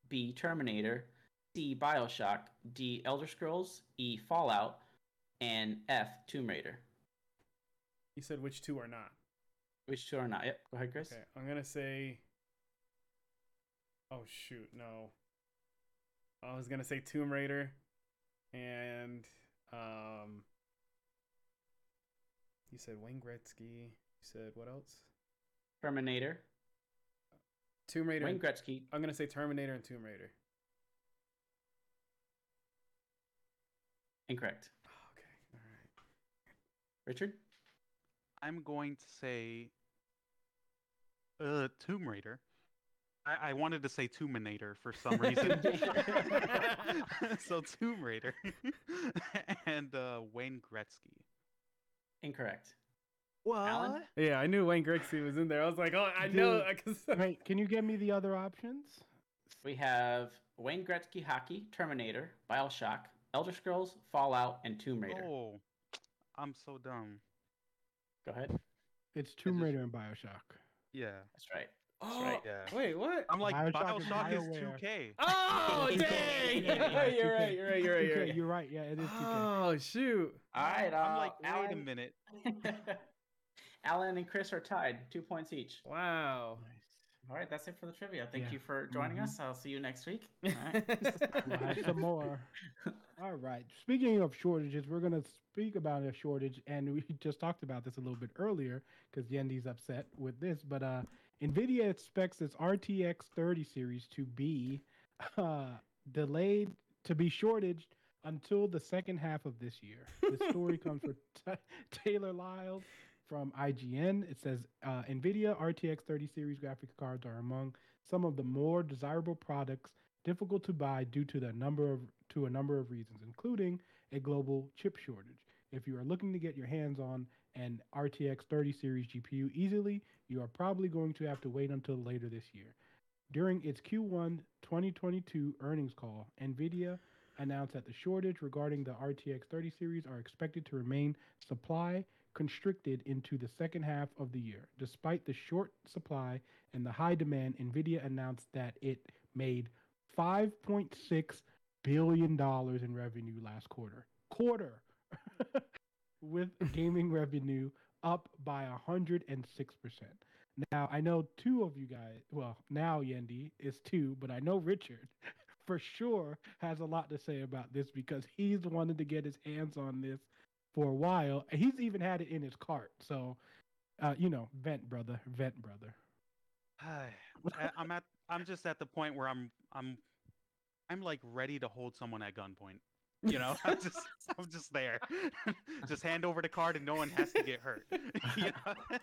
B, Terminator. C, Bioshock. D, Elder Scrolls. E, Fallout. And F, Tomb Raider. You said which two are not? Which two are not? Yep. Go ahead, Chris. Okay, I'm going to say... Oh, shoot, no. I was going to say Tomb Raider and um, you said Wayne Gretzky. You said what else? Terminator. Tomb Raider. Wayne Gretzky. I'm going to say Terminator and Tomb Raider. Incorrect. Oh, okay, all right. Richard? I'm going to say uh, Tomb Raider. I wanted to say Terminator for some reason. So Tomb Raider and uh, Wayne Gretzky. Incorrect. What? Alan? Yeah, I knew Wayne Gretzky was in there. I was like, oh, I Dude, know. Wait, can you give me the other options? We have Wayne Gretzky Hockey, Terminator, Bioshock, Elder Scrolls, Fallout, and Tomb Raider. Oh, I'm so dumb. Go ahead. It's Tomb Raider and Bioshock. Yeah. That's right. That's oh, right. Yeah. Wait, what? I'm like, Bioshock, Bioshock is two K. Oh, dang! Yeah, you're right, you're right, you're right. You're right. You're right, yeah, it is two K. Oh, shoot. All right. Uh, I'm like, wait Alan... a minute. Alan and Chris are tied, two points each. Wow. Nice. All right, that's it for the trivia. Thank yeah. you for joining mm-hmm. us. I'll see you next week. All right. We'll have some more. All right. Speaking of shortages, we're going to speak about a shortage, and we just talked about this a little bit earlier because Yendi's upset with this, but uh, Nvidia expects its R T X thirty series to be uh, delayed, to be shortaged until the second half of this year. This story comes from t- Taylor Lyles. From I G N, it says, uh, NVIDIA R T X thirty series graphics cards are among some of the more desirable products difficult to buy due to the number of to a number of reasons, including a global chip shortage. If you are looking to get your hands on an R T X thirty series G P U easily, you are probably going to have to wait until later this year. During its Q one twenty twenty-two earnings call, NVIDIA announced that the shortage regarding the R T X thirty series are expected to remain supply constricted into the second half of the year. Despite the short supply and the high demand, NVIDIA announced that it made five point six billion dollars in revenue last quarter. Quarter! With gaming revenue up by one hundred six percent. Now, I know two of you guys, well, now Yendi is two, but I know Richard for sure has a lot to say about this because he's wanted to get his hands on this for a while. He's even had it in his cart. So, uh, you know, vent, brother, vent, brother. Hi. I'm at, I'm just at the point where I'm, I'm, I'm like ready to hold someone at gunpoint. You know, I'm just, I'm just there. Just hand over the card and no one has to get hurt. You know?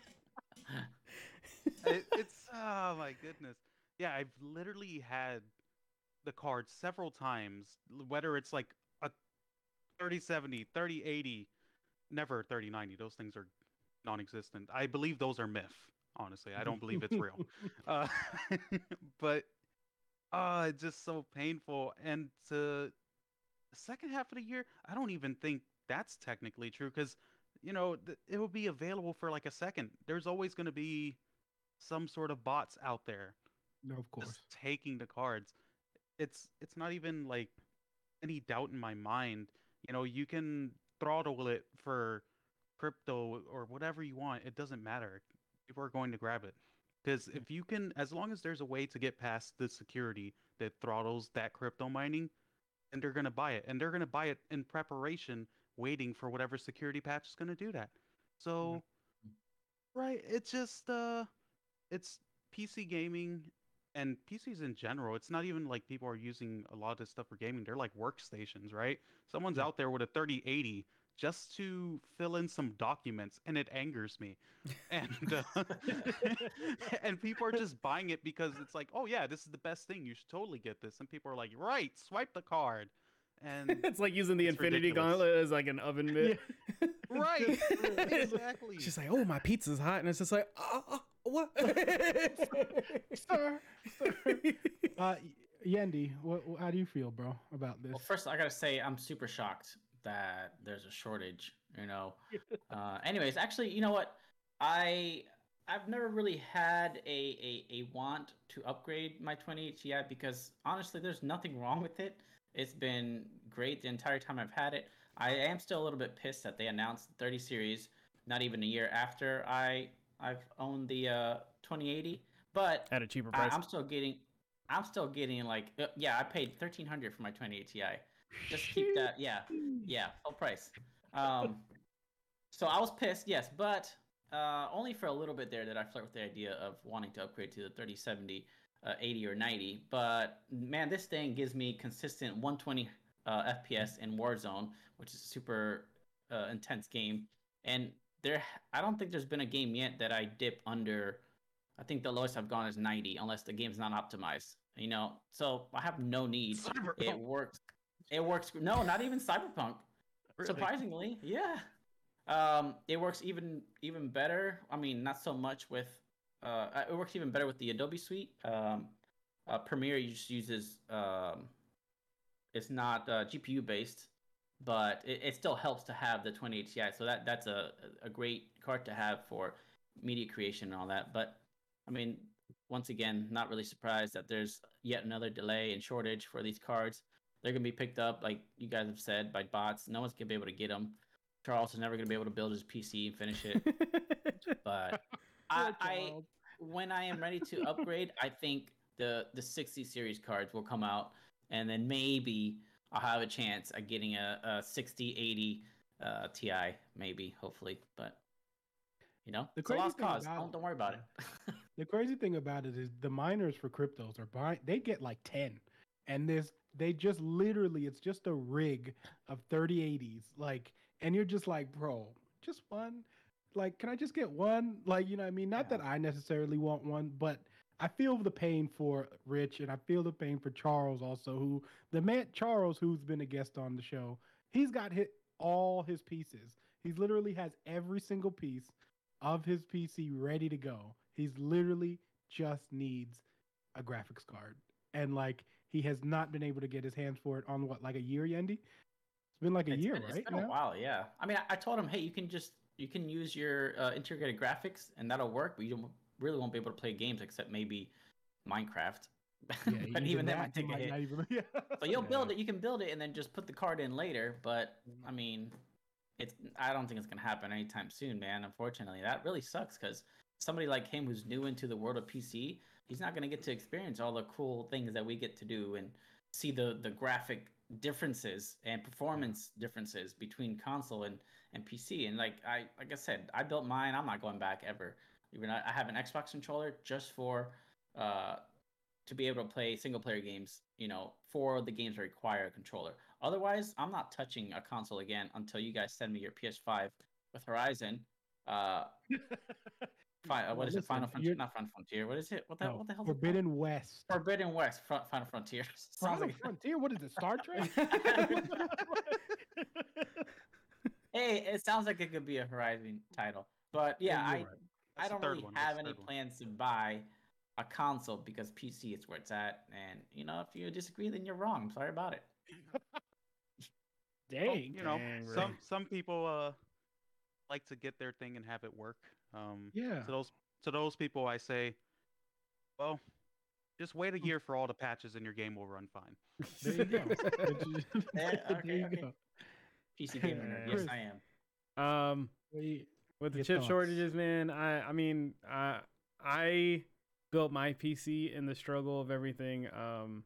it, it's, oh my goodness. Yeah, I've literally had the card several times, whether it's like a thirty seventy, thirty eighty, never thirty ninety. Those things are non-existent. I believe those are myth, honestly. I don't believe it's real. Uh, but uh, it's just so painful. And to... second half of the year, I don't even think that's technically true because, you know, th- it will be available for like a second. There's always going to be some sort of bots out there. No, of course. Just taking the cards. It's it's not even like any doubt in my mind. You know, you can throttle it for crypto or whatever you want. It doesn't matter. People are going to grab it because if you can, as long as there's a way to get past the security that throttles that crypto mining, and they're going to buy it. And they're going to buy it in preparation, waiting for whatever security patch is going to do that. So, mm-hmm. right, it's just, uh, it's P C gaming and P Cs in general. It's not even like people are using a lot of this stuff for gaming. They're like workstations, right? Someone's yeah. out there with a thirty eighty just to fill in some documents, and it angers me. And uh, and people are just buying it because it's like, oh yeah, this is the best thing. You should totally get this. And people are like, right, swipe the card. And it's like using the Infinity ridiculous. Gauntlet as like an oven mitt. Yeah. Right, exactly. She's like, oh, my pizza's hot, and it's just like, oh, oh what? Sir, sir. Uh, Yendi, what, how do you feel, bro, about this? Well, first I gotta say I'm super shocked that there's a shortage, you know. Uh, anyways, actually, you know what? I I've never really had a, a a want to upgrade my twenty eighty Ti because honestly, there's nothing wrong with it. It's been great the entire time I've had it. I am still a little bit pissed that they announced the thirty series not even a year after I I've owned the uh, twenty eighty, but at a cheaper price. I, I'm still getting I'm still getting like uh, yeah, I paid thirteen hundred dollars for my twenty eighty Ti. Just keep that, yeah, yeah, full price. Um, so I was pissed, yes, but uh, only for a little bit there did I flirt with the idea of wanting to upgrade to the thirty seventy, uh, eighty, or ninety. But man, this thing gives me consistent one twenty uh, F P S in Warzone, which is a super uh, intense game. And there, I don't think there's been a game yet that I dip under. I think the lowest I've gone is ninety, unless the game's not optimized. You know, so I have no need. Cyber- it works. It works. No, not even Cyberpunk. Really? Surprisingly, yeah. Um, it works even even better. I mean, not so much with. Uh, it works even better with the Adobe Suite. Um, uh, Premiere just uses. Um, it's not uh, G P U based, but it, it still helps to have the twenty eighty Ti. So that that's a a great card to have for media creation and all that. But I mean, once again, not really surprised that there's yet another delay and shortage for these cards. They're gonna be picked up, like you guys have said, by bots. No one's gonna be able to get them. Charles is never gonna be able to build his P C and finish it. But I, I, when I am ready to upgrade, I think the the sixty series cards will come out, and then maybe I'll have a chance at getting a, a sixty eighty uh, Ti, maybe, hopefully. But you know, the it's a lost cause. Don't, don't worry about it. The crazy thing about it is the miners for cryptos are buying. They get like ten, and this they just literally it's just a rig of thirty eighties, like, and you're just like, bro, just one. Like, can I just get one? Like, you know what I mean? Not yeah. that I necessarily want one, but I feel the pain for Rich, and I feel the pain for Charles also, who the man Charles, who's been a guest on the show, he's got hit all his pieces. He literally has every single piece of his P C ready to go. He's literally just needs a graphics card. And like, he has not been able to get his hands for it on what, like a year, Yendi? It's been like a it's year, been, right? It's been now? a while, yeah. I mean, I, I told him, hey, you can just you can use your uh, integrated graphics and that'll work, but you don't really won't be able to play games except maybe Minecraft. Yeah, but even that might take a hit. Even, yeah. So you'll yeah. build it. You can build it and then just put the card in later. But I mean, it's. I don't think it's gonna happen anytime soon, man. Unfortunately, that really sucks because somebody like him who's new into the world of P C, he's not gonna get to experience all the cool things that we get to do and see the the graphic differences and performance differences between console and and P C. And like I like I said, I built mine. I'm not going back ever. Even I have an Xbox controller just for, uh, to be able to play single player games. You know, for the games that require a controller. Otherwise, I'm not touching a console again until you guys send me your P S five with Horizon. Uh, fi- what is Listen, it? Final Frontier? You're... Not Final Frontier. What is it? What the no, what the hell? Forbidden is West. Forbidden West. Front, Final Frontier. Final Frontier. What is it? Star Trek. Hey, it sounds like it could be a Horizon title, but yeah, I. Right. That's I don't really one. have That's any plans one. to buy a console because P C is where it's at. And, you know, if you disagree, then you're wrong. I'm sorry about it. Dang. Well, you dang know, right. some some people uh, like to get their thing and have it work. Um, yeah. To those, to those people, I say, well, just wait a year for all the patches and your game will run fine. There you go. yeah, okay, there you okay. go. P C gamer. Yes, I am. Um. Wait. With the Your chip thoughts. shortages, man, I, I mean, I, I built my P C in the struggle of everything. Um,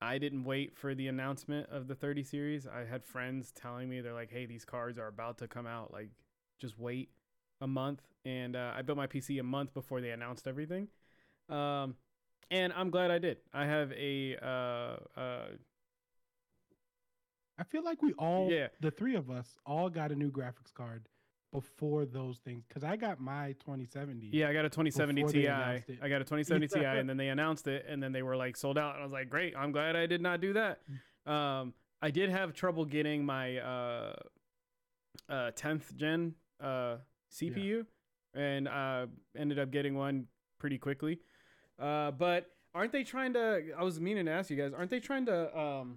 I didn't wait for the announcement of the thirty series. I had friends telling me, they're like, hey, these cards are about to come out. Like, just wait a month. And uh, I built my P C a month before they announced everything. Um, and I'm glad I did. I have a... Uh, uh, I feel like we all, yeah. the three of us, all got a new graphics card before those things, because I got my twenty seventy. Yeah, I got a twenty seventy Ti. I got a twenty seventy Ti, and then they announced it, and then they were like sold out. And I was like, great, I'm glad I did not do that. Um, I did have trouble getting my uh, uh, tenth gen uh, C P U, yeah. and uh, ended up getting one pretty quickly. Uh, but aren't they trying to? I was meaning to ask you guys, aren't they trying to um,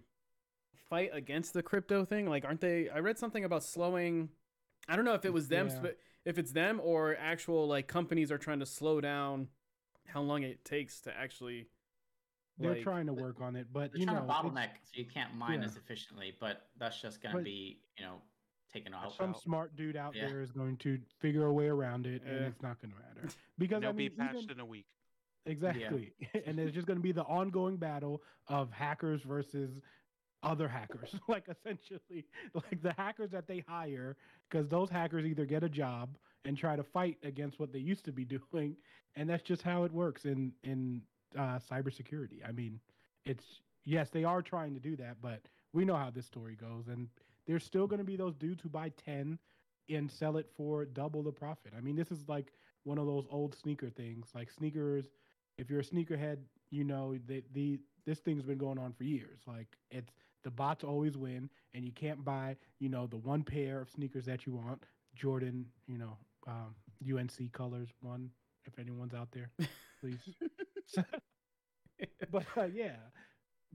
fight against the crypto thing? Like, aren't they? I read something about slowing. I don't know if it was them, yeah. if it's them or actual like companies are trying to slow down how long it takes to actually. They're like, trying to work on it, but you know, to bottleneck so you can't mine yeah. as efficiently. But that's just gonna but, be you know taken off. Some out. smart dude out yeah. there is going to figure a way around it, yeah. and it's not gonna matter because they'll I mean, be patched even, in a week. Exactly, yeah. And it's just gonna be the ongoing battle of hackers versus other hackers, like essentially like the hackers that they hire, because those hackers either get a job and try to fight against what they used to be doing, and that's just how it works in in uh cybersecurity. I mean, it's yes, they are trying to do that, but we know how this story goes, and there's still going to be those dudes who buy ten and sell it for double the profit. I mean, this is like one of those old sneaker things, like sneakers. If you're a sneakerhead, you know the the this thing's been going on for years. Like, it's the bots always win, and you can't buy, you know, the one pair of sneakers that you want. Jordan, you know, um, U N C colors one, if anyone's out there, please. But, uh, yeah.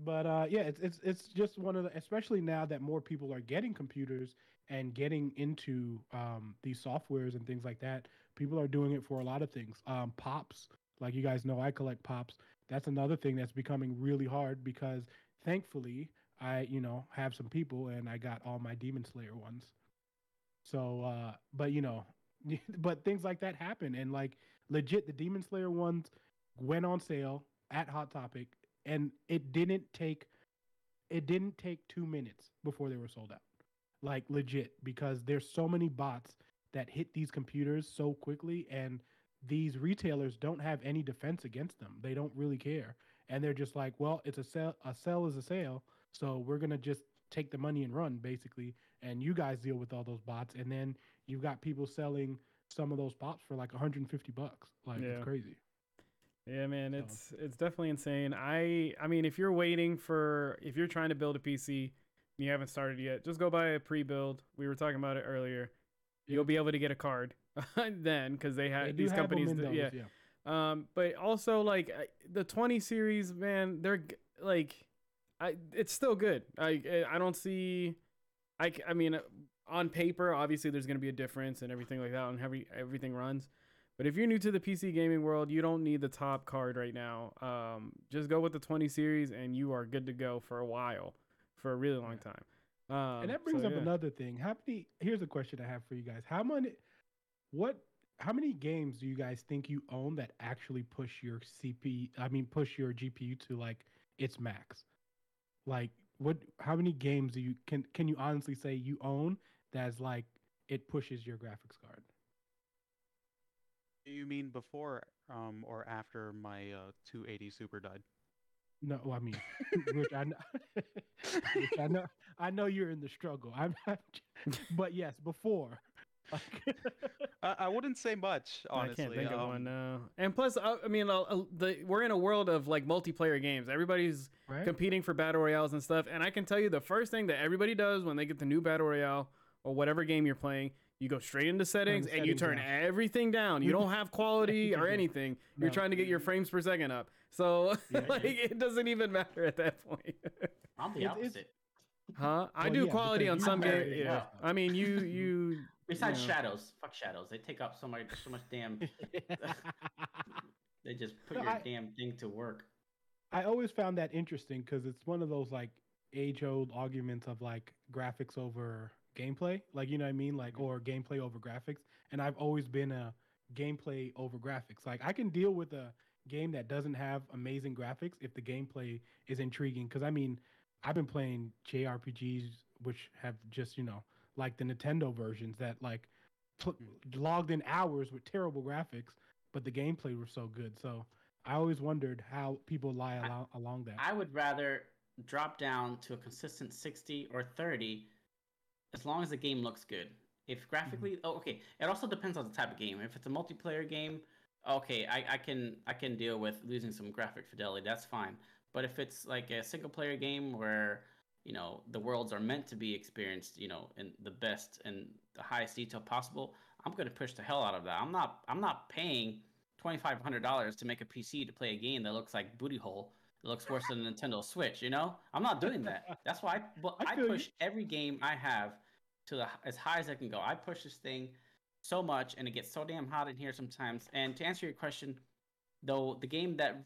But uh, yeah, it's it's it's just one of the, especially now that more people are getting computers and getting into um, these softwares and things like that. People are doing it for a lot of things. Um, pops, like you guys know, I collect pops. That's another thing that's becoming really hard because thankfully I, you know, have some people and I got all my Demon Slayer ones. So, uh, but you know, but things like that happen, and like legit, the Demon Slayer ones went on sale at Hot Topic. And it didn't take, it didn't take two minutes before they were sold out, like legit, because there's so many bots that hit these computers so quickly, and these retailers don't have any defense against them. They don't really care, and they're just like, well, it's a sell, a sell is a sale, so we're gonna just take the money and run, basically. And you guys deal with all those bots, and then you've got people selling some of those pops for like one hundred fifty bucks. Like yeah. It's crazy. Yeah, man, it's it's definitely insane. I I mean, if you're waiting for, if you're trying to build a P C and you haven't started yet, just go buy a pre-build. We were talking about it earlier. You'll be able to get a card then, because they have they these have companies. That, those, yeah. yeah. Um, but also like the twenty series, man, they're like, I it's still good. I I don't see, I I mean, on paper, obviously there's gonna be a difference and everything like that on how everything runs. But if you're new to the P C gaming world, you don't need the top card right now. Um, just go with the twenty series, and you are good to go for a while, for a really long time. Um, and that brings so, up yeah. another thing. How many? Here's a question I have for you guys. How many? What? How many games do you guys think you own that actually push your C P U? I mean, push your G P U to like its max? Like what? How many games do you can can you honestly say you own that's like it pushes your graphics card? You mean before um, or after my uh, two eighty Super died? No, I mean, which I know, which I know, I know you're in the struggle. I'm, I'm but yes, before. Like, I, I wouldn't say much, honestly. I can't think um, of one. No. And plus, I, I mean, uh, the, we're in a world of like multiplayer games. Everybody's right? competing for battle royales and stuff. And I can tell you, the first thing that everybody does when they get the new battle royale or whatever game you're playing, you go straight into settings, settings and you turn down. everything down. You don't have quality or anything. You're no. trying to get your frames per second up. So yeah, like, yeah. it doesn't even matter at that point. I'm the opposite. Huh? I well, do yeah, quality on some games. Yeah. yeah. I mean, you... you Besides you know. Shadows. Fuck Shadows. They take up so much, so much damn... They just put no, your I, damn thing to work. I always found that interesting because it's one of those like age-old arguments of like graphics over... gameplay, like, you know what I mean, like, or gameplay over graphics. And I've always been a gameplay over graphics. Like, I can deal with a game that doesn't have amazing graphics if the gameplay is intriguing, because I mean, I've been playing J R P Gs which have just, you know, like the Nintendo versions that like pl- logged in hours with terrible graphics, but the gameplay was so good. So I always wondered how people lie al- I, along that. I would rather drop down to a consistent sixty or thirty as long as the game looks good. If graphically, mm-hmm. oh, okay. It also depends on the type of game. If it's a multiplayer game, okay, I, I can I can deal with losing some graphic fidelity. That's fine. But if it's like a single player game where, you know, the worlds are meant to be experienced, you know, in the best and the highest detail possible, I'm gonna push the hell out of that. I'm not I'm not paying twenty-five hundred dollars to make a P C to play a game that looks like booty hole. It looks worse than a Nintendo Switch, you know? I'm not doing that. That's why I, well, I, I push you. every game I have to the, as high as I can go. I push this thing so much, and it gets so damn hot in here sometimes. And to answer your question, though, the game that...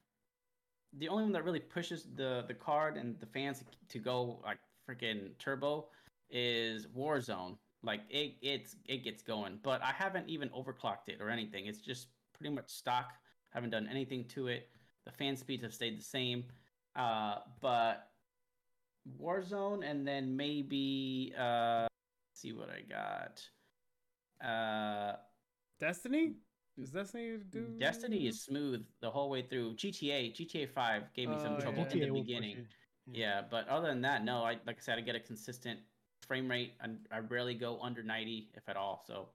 The only one that really pushes the, the card and the fans to go, like, freaking turbo is Warzone. Like, it, it's, it gets going. But I haven't even overclocked it or anything. It's just pretty much stock. I haven't done anything to it. The fan speeds have stayed the same, uh, but Warzone, and then maybe uh, let's see what I got. Uh, Destiny? Is Destiny do? Destiny is smooth the whole way through. G T A, G T A five gave me some uh, trouble yeah. in the beginning. Yeah. yeah, but other than that, no. I like I said, I get a consistent frame rate. I, I rarely go under ninety, if at all. So.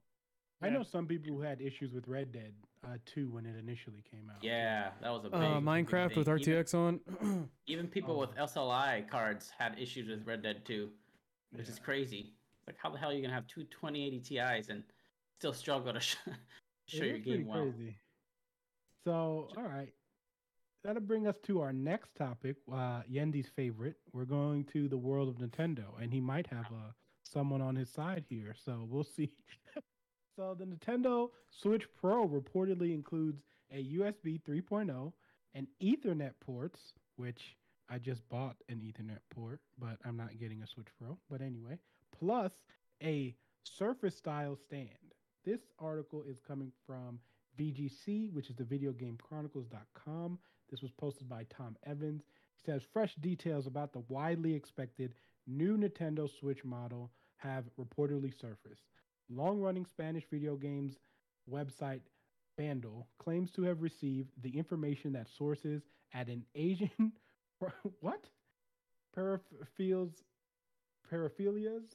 I know some people who had issues with Red Dead uh, two when it initially came out. Yeah, that was a big uh, Minecraft big with R T X even, on. Even people oh. with S L I cards had issues with Red Dead two, which yeah. is crazy. Like, how the hell are you going to have two twenty eighty Ti's and still struggle to sh- show it your game well? Crazy. So, all right. That'll bring us to our next topic, uh, Yendi's favorite. We're going to the world of Nintendo, and he might have uh, someone on his side here, so we'll see. So the Nintendo Switch Pro reportedly includes a U S B three point oh and Ethernet ports, which I just bought an Ethernet port, but I'm not getting a Switch Pro. But anyway, plus a Surface-style stand. This article is coming from V G C, which is the video game chronicles dot com. This was posted by Tom Evans. He says, fresh details about the widely expected new Nintendo Switch model have reportedly surfaced. Long-running Spanish video games website Vandal claims to have received the information that sources at an Asian... what? Paraphilias... Paraphilias?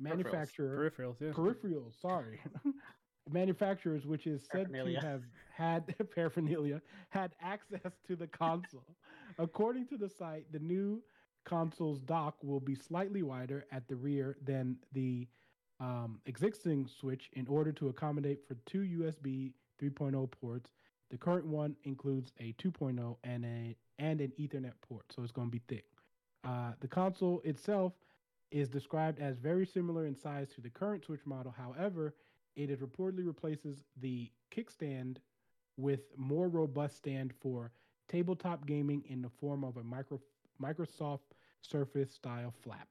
Manufacturer... Peripherals, peripherals yeah. Peripherals, sorry. Manufacturers, which is said to have had paraphernalia, had access to the console. According to the site, the new console's dock will be slightly wider at the rear than the um, existing Switch in order to accommodate for two U S B three point oh ports. The current one includes a two point oh and a and an Ethernet port, so it's going to be thick. Uh, the console itself is described as very similar in size to the current Switch model. However, it reportedly replaces the kickstand with more robust stand for tabletop gaming in the form of a micro, Microsoft Surface-style flap.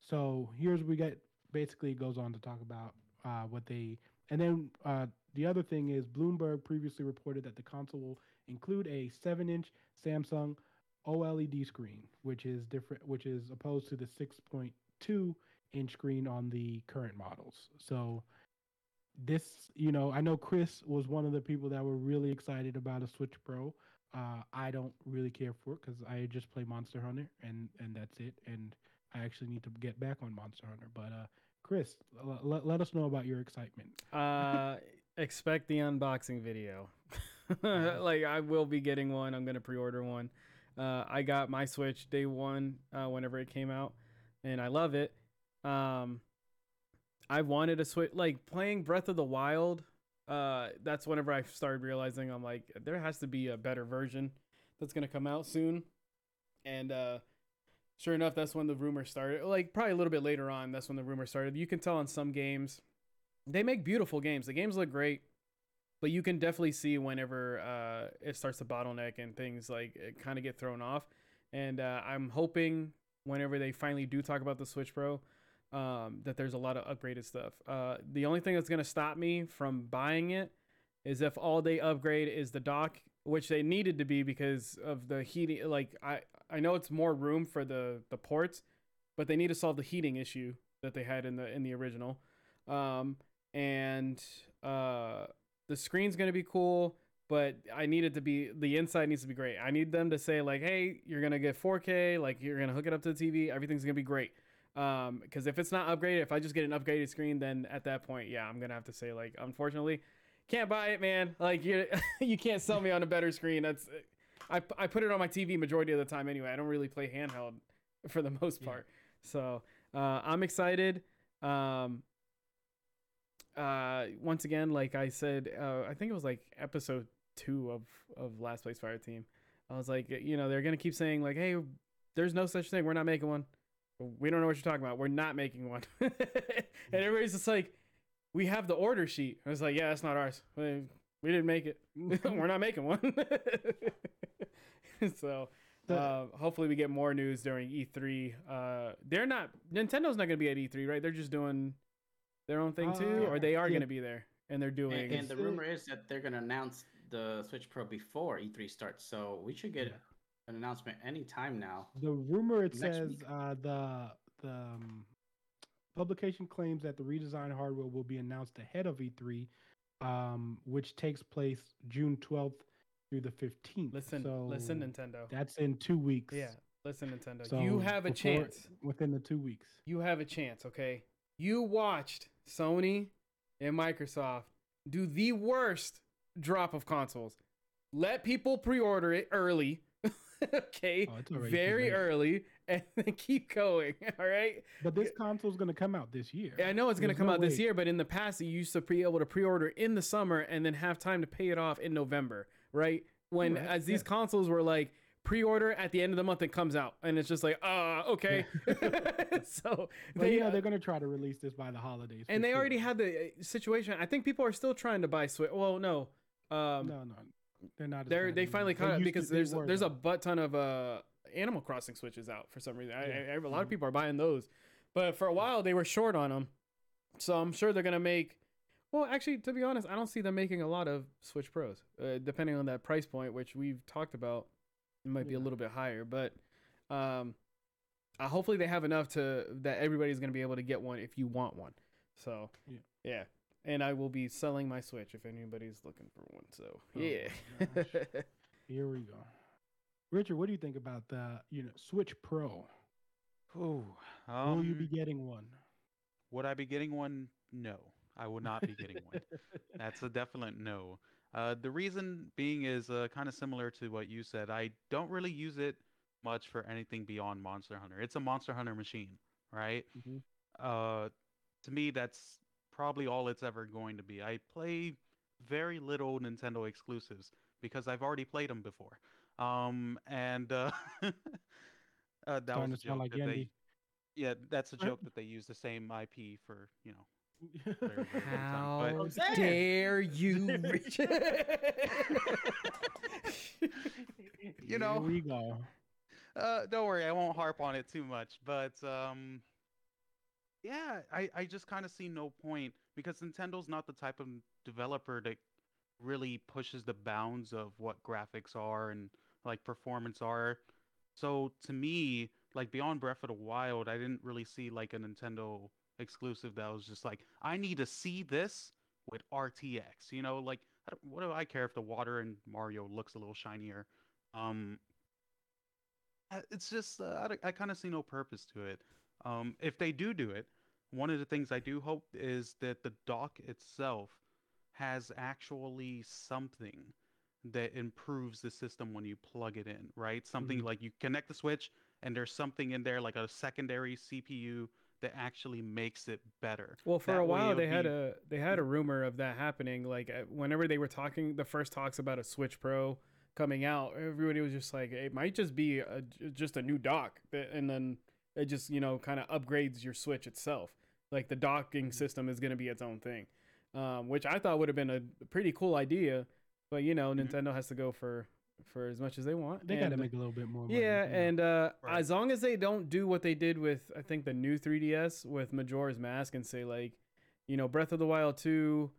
So here's what we get. Basically, it goes on to talk about uh, what they... And then uh, the other thing is Bloomberg previously reported that the console will include a seven-inch Samsung OLED screen, which is different, which is opposed to the six point two inch screen on the current models. So this, you know, I know Chris was one of the people that were really excited about a Switch Pro. Uh, I don't really care for it because I just play Monster Hunter and, and that's it. And I actually need to get back on Monster Hunter. But uh, Chris, l- l- let us know about your excitement. Uh, expect the unboxing video. Like, I will be getting one. I'm going to pre-order one. Uh, I got my Switch day one uh, whenever it came out, and I love it. Um, I wanted a Switch. Like, playing Breath of the Wild, uh, that's whenever I started realizing, I'm like, there has to be a better version that's going to come out soon. And uh, sure enough, that's when the rumor started. Like, probably a little bit later on, that's when the rumor started. You can tell on some games, they make beautiful games. The games look great. But you can definitely see whenever uh, it starts to bottleneck and things like kind of get thrown off. And uh, I'm hoping whenever they finally do talk about the Switch Pro, um, that there's a lot of upgraded stuff. Uh, the only thing that's going to stop me from buying it is if all they upgrade is the dock, which they needed to be because of the heating. Like I, I know it's more room for the, the ports, but they need to solve the heating issue that they had in the in the original. Um, and uh. The screen's going to be cool, but I need it to be, the inside needs to be great. I need them to say like, hey, you're going to get four K, like you're going to hook it up to the T V. Everything's going to be great. Um, because if it's not upgraded, if I just get an upgraded screen, then at that point, yeah, I'm going to have to say like, unfortunately, can't buy it, man. Like you you can't sell me on a better screen. That's I, I put it on my T V majority of the time anyway. I don't really play handheld for the most part. Yeah. So uh, I'm excited. Um uh once again, like I said, uh I think it was like episode two of of Last Place Fire Team, I was like, you know, they're gonna keep saying like, hey, there's no such thing, we're not making one, we don't know what you're talking about, we're not making one. And everybody's just like, we have the order sheet. I was like, yeah, that's not ours, we, we didn't make it. We're not making one. So uh hopefully we get more news during E three. Uh they're not Nintendo's not gonna be at E three, right? They're just doing their own thing too, uh, yeah. Or they are yeah. going to be there, and they're doing. And, and the rumor is that they're going to announce the Switch Pro before E three starts, so we should get yeah. an announcement any time now. The rumor it Next says uh, the the um, publication claims that the redesigned hardware will be announced ahead of E three, um, which takes place June twelfth through the fifteenth. Listen, so listen, Nintendo. That's in two weeks. Yeah, listen, Nintendo. So you have a before, chance within the two weeks. You have a chance, okay? You watched Sony and Microsoft do the worst drop of consoles. Let people pre-order it early. Okay. Oh, very early, and then keep going. All right. But this console is going to come out this year. I know it's going to come no out way. this year, but in the past, you used to be able to pre-order in the summer and then have time to pay it off in November. Right. when right. as these yeah. consoles were like, pre-order at the end of the month, it comes out, and it's just like, ah, uh, okay. So well, they, yeah, uh, they're gonna try to release this by the holidays, and they sure. already had the situation. I think people are still trying to buy Switch. Well, no, um, no, no, they're not. They're they finally caught up because there's there's, there's a butt ton of uh Animal Crossing Switches out for some reason. Yeah. I, I, a lot yeah. of people are buying those, but for a while they were short on them, so I'm sure they're gonna make. Well, actually, to be honest, I don't see them making a lot of Switch Pros, uh, depending on that price point, which we've talked about. It might be yeah. a little bit higher, but um, uh, hopefully they have enough to that everybody's going to be able to get one if you want one. So, yeah. yeah. And I will be selling my Switch if anybody's looking for one. So, oh, yeah. Here we go. Richard, what do you think about the you know Switch Pro? Oh, um, will you be getting one? Would I be getting one? No, I will not be getting one. That's a definite no. Uh, the reason being is uh, kind of similar to what you said. I don't really use it much for anything beyond Monster Hunter. It's a Monster Hunter machine, right? Mm-hmm. Uh, to me, that's probably all it's ever going to be. I play very little Nintendo exclusives because I've already played them before. Um, and uh, uh, that was a joke like that Yandy. they, yeah, that's a joke that they use the same I P for, you know. Very, very How but, dare you, Richard? You know, Here we go. Uh, don't worry, I won't harp on it too much. But um, yeah, I, I just kind of see no point because Nintendo's not the type of developer that really pushes the bounds of what graphics are and like performance are. So to me, like beyond Breath of the Wild, I didn't really see like a Nintendo exclusive that was just like, I need to see this with R T X, you know, like I don't, what do I care if the water in Mario looks a little shinier? Um, it's just uh, I, I kind of see no purpose to it. Um, if they do do it, one of the things I do hope is that the dock itself has actually something that improves the system when you plug it in, right? Something mm-hmm. like you connect the Switch and there's something in there like a secondary C P U that actually makes it better. Well, for that a while they be... had a they had a rumor of that happening. Like whenever they were talking, the first talks about a Switch Pro coming out, everybody was just like, it might just be a, just a new dock, and then it just you know kind of upgrades your Switch itself. Like the docking system is going to be its own thing, um, which I thought would have been a pretty cool idea. But you know, mm-hmm. Nintendo has to go for. for as much as they want. They got to make a little bit more money. Yeah, and uh, right. as long as they don't do what they did with, I think, the new three D S with Majora's Mask and say, like, you know, Breath of the Wild two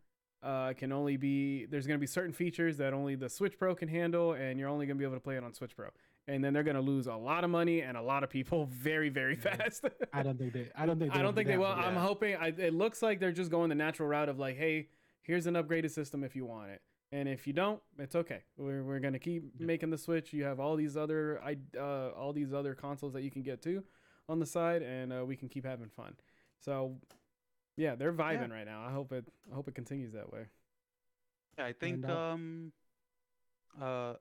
uh, can only be, there's going to be certain features that only the Switch Pro can handle, and you're only going to be able to play it on Switch Pro. And then they're going to lose a lot of money and a lot of people very, very yeah. fast. I don't think they, I don't think they, I don't think do they will. Yeah. I'm hoping, I, it looks like they're just going the natural route of like, hey, here's an upgraded system if you want it. And if you don't, it's okay. We're we're gonna keep yeah. making the Switch. You have all these other I uh, all these other consoles that you can get to on the side, and uh, we can keep having fun. So, yeah, they're vibing yeah. right now. I hope it I hope it continues that way. Yeah, I think and, uh, um uh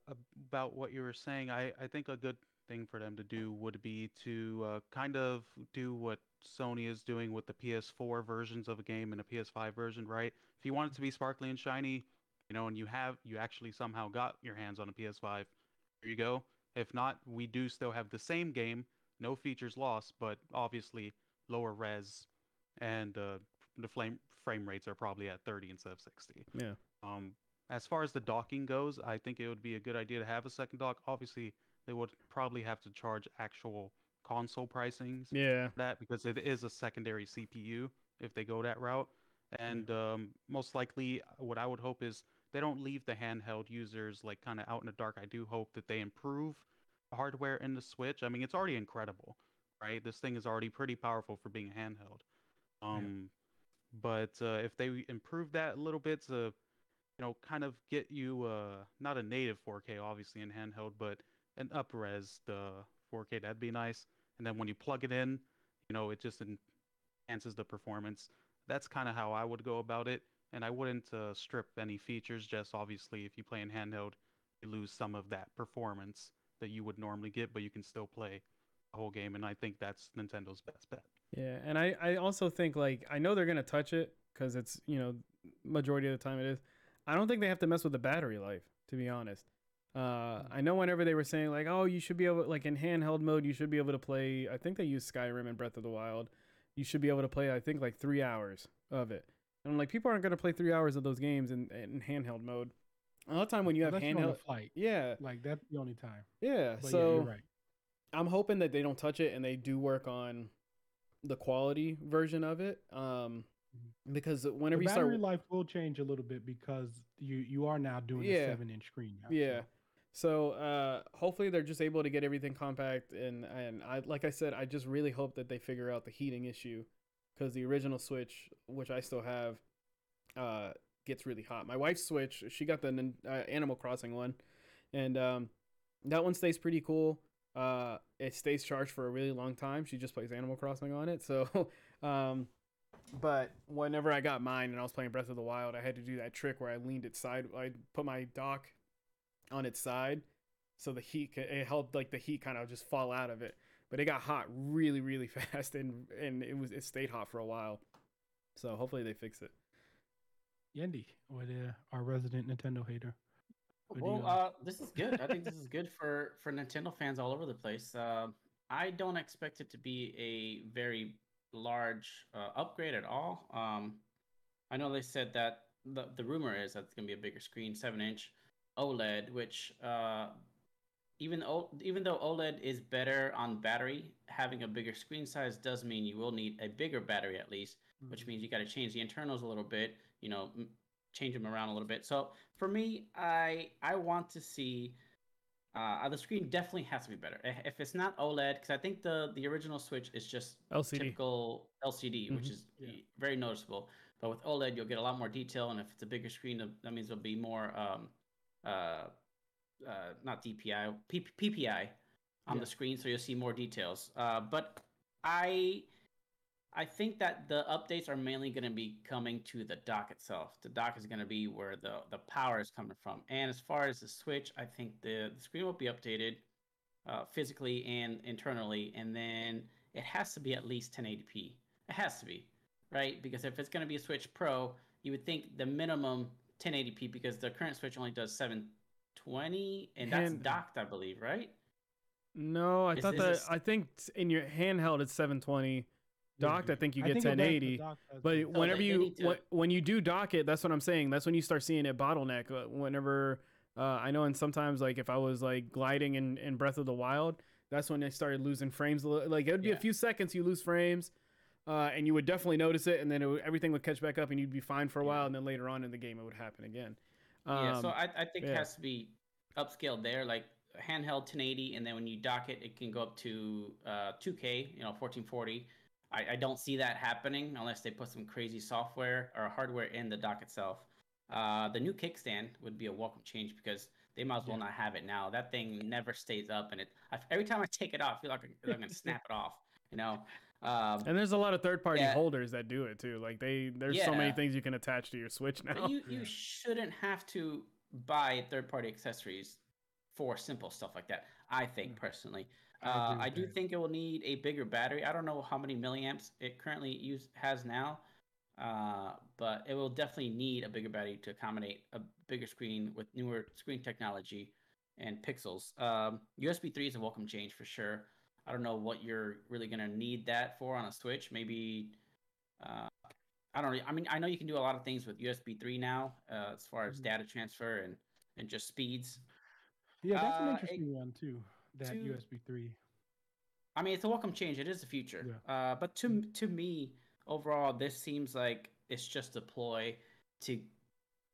about what you were saying. I, I think a good thing for them to do would be to uh, kind of do what Sony is doing with the P S four versions of a game and a P S five version, right? If you want it to be sparkly and shiny. You know, and you have, you actually somehow got your hands on a P S five. There you go. If not, we do still have the same game, no features lost, but obviously lower res, and uh, the flame frame rates are probably at thirty instead of sixty. Yeah. Um, as far as the docking goes, I think it would be a good idea to have a second dock. Obviously, they would probably have to charge actual console pricings. Yeah. For that because it is a secondary C P U if they go that route, and um, most likely, what I would hope is. They don't leave the handheld users like kind of out in the dark. I do hope that they improve the hardware in the Switch. I mean, it's already incredible, right? This thing is already pretty powerful for being handheld. Um, yeah. But uh, if they improve that a little bit to, you know, kind of get you uh, not a native four K, obviously, in handheld, but an up-res uh, four K, that'd be nice. And then when you plug it in, you know, it just enhances the performance. That's kind of how I would go about it. And I wouldn't uh, strip any features, just obviously if you play in handheld, you lose some of that performance that you would normally get, but you can still play the whole game. And I think that's Nintendo's best bet. Yeah, and I, I also think, like, I know they're going to touch it because it's, you know, majority of the time it is. I don't think they have to mess with the battery life, to be honest. Uh, I know whenever they were saying like, oh, you should be able, like in handheld mode, you should be able to play, I think they use Skyrim and Breath of the Wild. You should be able to play, I think like three hours of it. And I'm like, people aren't going to play three hours of those games in, in handheld mode. All the time when you have Unless handheld flight. Yeah. Like that's the only time. Yeah. But so yeah, you're right. I'm hoping that they don't touch it and they do work on the quality version of it. Um, because whenever the battery you start, life will change a little bit because you, you are now doing yeah. a seven inch screen. Now, yeah. So. So uh, hopefully they're just able to get everything compact. And, and I, like I said, I just really hope that they figure out the heating issue because the original Switch, which I still have, uh, gets really hot. My wife's Switch, she got the uh, Animal Crossing one. And um, that one stays pretty cool. Uh, it stays charged for a really long time. She just plays Animal Crossing on it. So, um, but whenever I got mine and I was playing Breath of the Wild, I had to do that trick where I leaned it side. I put my dock on its side so the heat it helped like the heat kind of just fall out of it, but it got hot really really fast and and it was it stayed hot for a while, so hopefully they fix it. Yendi, or the, our resident Nintendo hater. Well, you, uh... uh this is good. I think this is good for for Nintendo fans all over the place. um uh, I don't expect it to be a very large uh, upgrade at all. um I know they said that the, the rumor is that it's gonna be a bigger screen, seven inch OLED, which uh, even o- even though OLED is better on battery, having a bigger screen size does mean you will need a bigger battery at least, mm-hmm. which means you got to change the internals a little bit, you know, m- change them around a little bit. So for me, I I want to see uh, the screen definitely has to be better. If it's not OLED, because I think the, the original Switch is just L C D. Typical L C D, mm-hmm. which is yeah. very noticeable. But with OLED, you'll get a lot more detail, and if it's a bigger screen, that means there'll be more. Um, Uh, uh, not D P I, P P I on yeah. the screen, so you'll see more details. Uh, but I, I think that the updates are mainly going to be coming to the dock itself. The dock is going to be where the, the power is coming from. And as far as the Switch, I think the, the screen will be updated uh, physically and internally, and then it has to be at least ten eighty p. It has to be, right? Because if it's going to be a Switch Pro, you would think the minimum ten eighty p, because the current Switch only does seven twenty, and that's Hand- docked, I believe, right? No, I is, thought is that this... I think in your handheld it's seven twenty. Docked, yeah. I think you get think ten eighty. But so whenever you to... when you do dock it, that's what I'm saying. That's when you start seeing it bottleneck. Whenever uh, I know, and sometimes like if I was like gliding in, in Breath of the Wild, that's when I started losing frames. Like it would be yeah. a few seconds you lose frames. Uh, and you would definitely notice it, and then it would, everything would catch back up, and you'd be fine for a while, and then later on in the game, it would happen again. Um, yeah, so I, I think yeah. it has to be upscaled there, like handheld ten eighty, and then when you dock it, it can go up to uh, two K, you know, fourteen forty. I, I don't see that happening unless they put some crazy software or hardware in the dock itself. Uh, the new kickstand would be a welcome change because they might as well yeah. not have it now. That thing never stays up, and it I, every time I take it off, I feel like I'm, I'm going to snap it off. You know, um, and there's a lot of third-party yeah. holders that do it too. Like they, there's yeah. so many things you can attach to your Switch now. But you you yeah. shouldn't have to buy third-party accessories for simple stuff like that. I think yeah. personally, I, uh, I do that. think it will need a bigger battery. I don't know how many milliamps it currently use has now, uh, but it will definitely need a bigger battery to accommodate a bigger screen with newer screen technology and pixels. Um, U S B three is a welcome change for sure. I don't know what you're really going to need that for on a Switch. Maybe, uh, I don't know. I mean, I know you can do a lot of things with U S B three now, uh, as far as data transfer and, and just speeds. Yeah, that's uh, an interesting it, one too, that to, U S B three. I mean, it's a welcome change. It is the future. Yeah. Uh, but to to me, overall, this seems like it's just a ploy to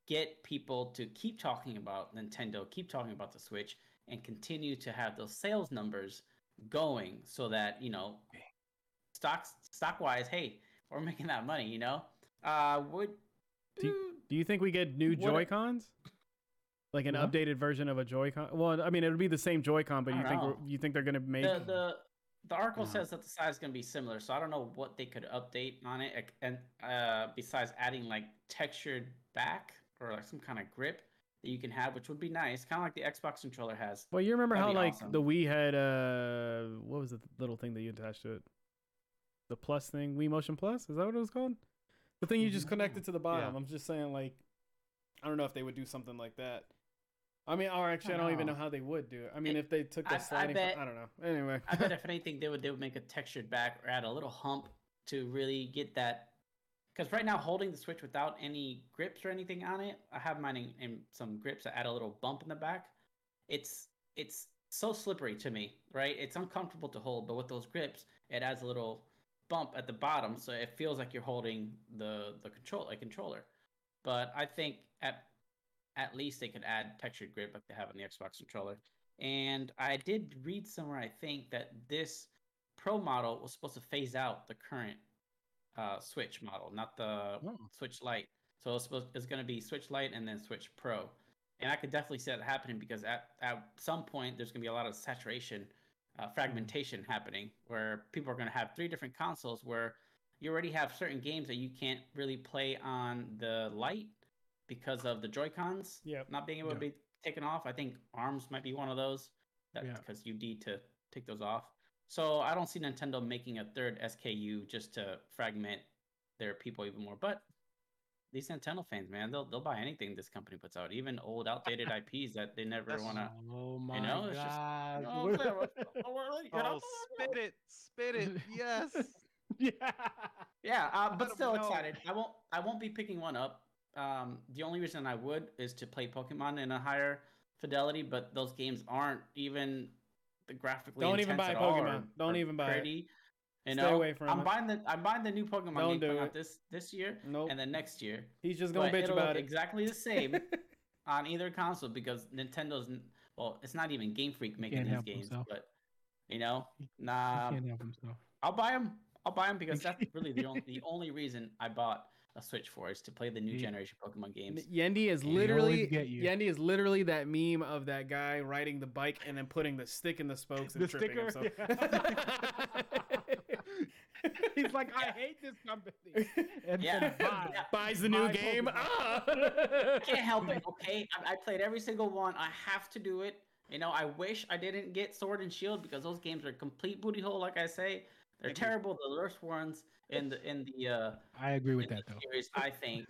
get people to keep talking about Nintendo, keep talking about the Switch, and continue to have those sales numbers going so that, you know, stocks stock wise, hey, we're making that money, you know. Uh would do you, do you think we get new Joy-Cons? Like an what? Updated version of a Joy-Con? Well, I mean, it would be the same Joy-Con, but you think we're, you think they're going to make the the, the article uh-huh. says that the size is going to be similar, so I don't know what they could update on it, and uh besides adding like textured back or like some kind of grip that you can have, which would be nice, kind of like the Xbox controller has. Well, you remember That'd how like awesome. The Wii had uh, what was the little thing that you attached to it? The plus thing, Wii Motion Plus, is that what it was called? The thing you just connected to the bottom. Yeah. I'm just saying, like, I don't know if they would do something like that. I mean, or actually, I don't, I don't even know how they would do it. I mean, it, if they took the I, sliding, I, bet, from, I don't know. Anyway, I bet if anything, they would they would make a textured back or add a little hump to really get that. Because right now, holding the Switch without any grips or anything on it, I have mine in, in some grips that add a little bump in the back. It's it's so slippery to me, right? It's uncomfortable to hold, but with those grips, it adds a little bump at the bottom, so it feels like you're holding the the control a controller. But I think at At least they could add textured grip like they have on the Xbox controller. And I did read somewhere, I think, that this Pro model was supposed to phase out the current uh, Switch model, not the oh. Switch Lite. So it's supposed it's going to be Switch Lite and then Switch Pro. And I could definitely see that happening because at, at some point there's going to be a lot of saturation, uh, fragmentation happening where people are going to have three different consoles where you already have certain games that you can't really play on the Lite because of the Joy-Cons yep. not being able yep. to be taken off. I think ARMS might be one of those because yeah. you need to take those off. So I don't see Nintendo making a third S K U just to fragment their people even more. But these Nintendo fans, man, they'll they'll buy anything this company puts out, even old, outdated I Ps that they never want to. Oh my you know, god! Just, you know, oh, spit it, spit it, yes, yeah, yeah. Uh, but still know. excited. I won't. I won't be picking one up. Um, the only reason I would is to play Pokemon in a higher fidelity, but those games aren't even the graphically Don't even buy Pokemon. Or, Don't or even buy pretty. it. You Stay know, away from I'm it. buying the I'm buying the new Pokemon Don't game coming out this this year nope. and then next year. He's just gonna but bitch it'll about look it. Exactly the same on either console because Nintendo's well, it's not even Game Freak making these games, himself. but you know, nah. I'll buy them. I'll buy them because that's really the only the only reason I bought a Switch for is to play the new generation Pokemon games. Yendi is literally Yendi is literally that meme of that guy riding the bike and then putting the stick in the spokes and the tripping sticker, himself. Yeah. He's like, I hate this company. And yeah. then buy, yeah. buys the new buy game. Ah. I can't help it. Okay, I, I played every single one. I have to do it. You know, I wish I didn't get Sword and Shield because those games are complete booty hole, like I say. They're terrible, the worst ones in the in the. Uh, I agree with that though. Series, I think,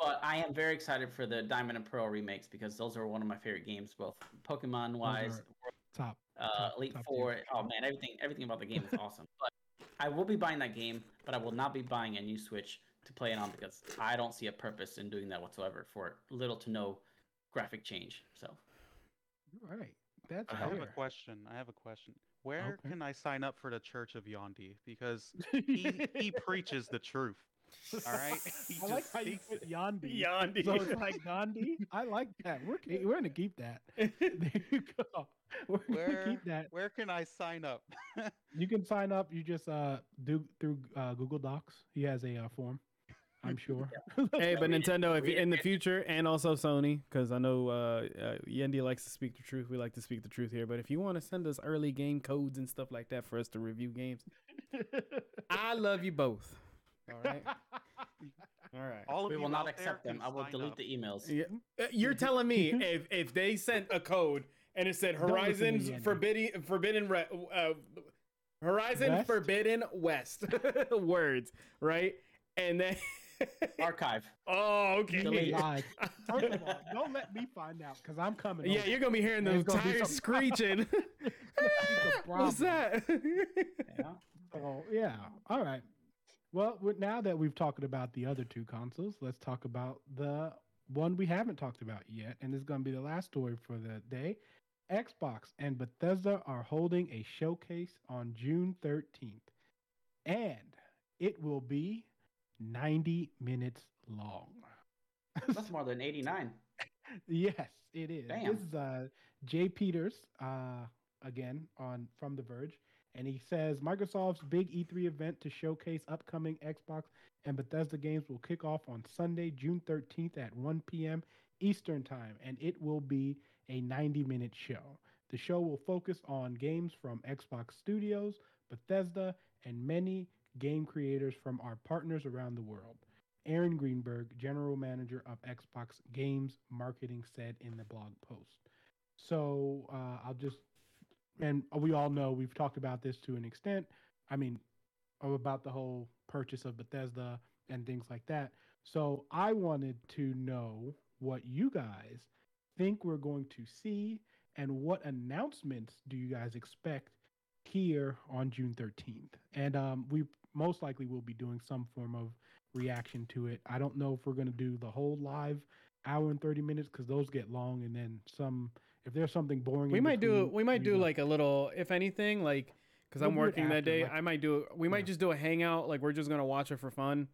but I am very excited for the Diamond and Pearl remakes because those are one of my favorite games, both Pokemon wise, top, uh, top, Elite top Four. Tier. Oh man, everything everything about the game is awesome. But I will be buying that game, but I will not be buying a new Switch to play it on because I don't see a purpose in doing that whatsoever for little to no graphic change. So, all right, that's. I fair. have a question. I have a question. Where okay. can I sign up for the Church of Yandi? Because he, he preaches the truth. All right. He I like how you put Yandi. Yandi. So it's like Gandhi. I like that. We're we're gonna keep that. There you go. We're where, gonna keep that. Where can I sign up? You can sign up. You just uh do through uh, Google Docs. He has a uh, form. I'm sure. Yeah. Hey, but Nintendo, if you, in the future, and also Sony, because I know uh, uh, Yendi likes to speak the truth. We like to speak the truth here. But if you want to send us early game codes and stuff like that for us to review games, I love you both. All right. All right. All we will not accept them. I will delete up. the emails. Yeah. You're telling me if, if they sent a code and it said Horizon Forbidden Forbidden. Uh, Horizon West? Forbidden West words, right? And then. Archive. Oh, okay. First of all, don't let me find out because I'm coming. Yeah, over. You're gonna be hearing those tires screeching. What's that? Yeah. Oh, yeah. All right. Well, now that we've talked about the other two consoles, let's talk about the one we haven't talked about yet, and this is gonna be the last story for the day. Xbox and Bethesda are holding a showcase on June thirteenth, and it will be ninety minutes long. That's more than eighty-nine. Yes, it is. Damn. This is uh, Jay Peters, uh, again, on from The Verge. And he says, Microsoft's big E three event to showcase upcoming Xbox and Bethesda games will kick off on Sunday, June thirteenth at one p.m. Eastern Time. And it will be a ninety-minute show. The show will focus on games from Xbox Studios, Bethesda, and many game creators from our partners around the world. Aaron Greenberg, general manager of Xbox Games Marketing, said in the blog post. So uh, I'll just, and we all know we've talked about this to an extent. I mean, about the whole purchase of Bethesda and things like that. So I wanted to know what you guys think we're going to see, and what announcements do you guys expect here on June thirteenth? And um, we most likely will be doing some form of reaction to it. I don't know if we're going to do the whole live hour and thirty minutes, because those get long, and then some, if there's something boring, we might between, do we might do know. Like a little, if anything, like, because I'm working after, that day, like, I might do we yeah. might just do a hangout, like we're just going to watch it for fun,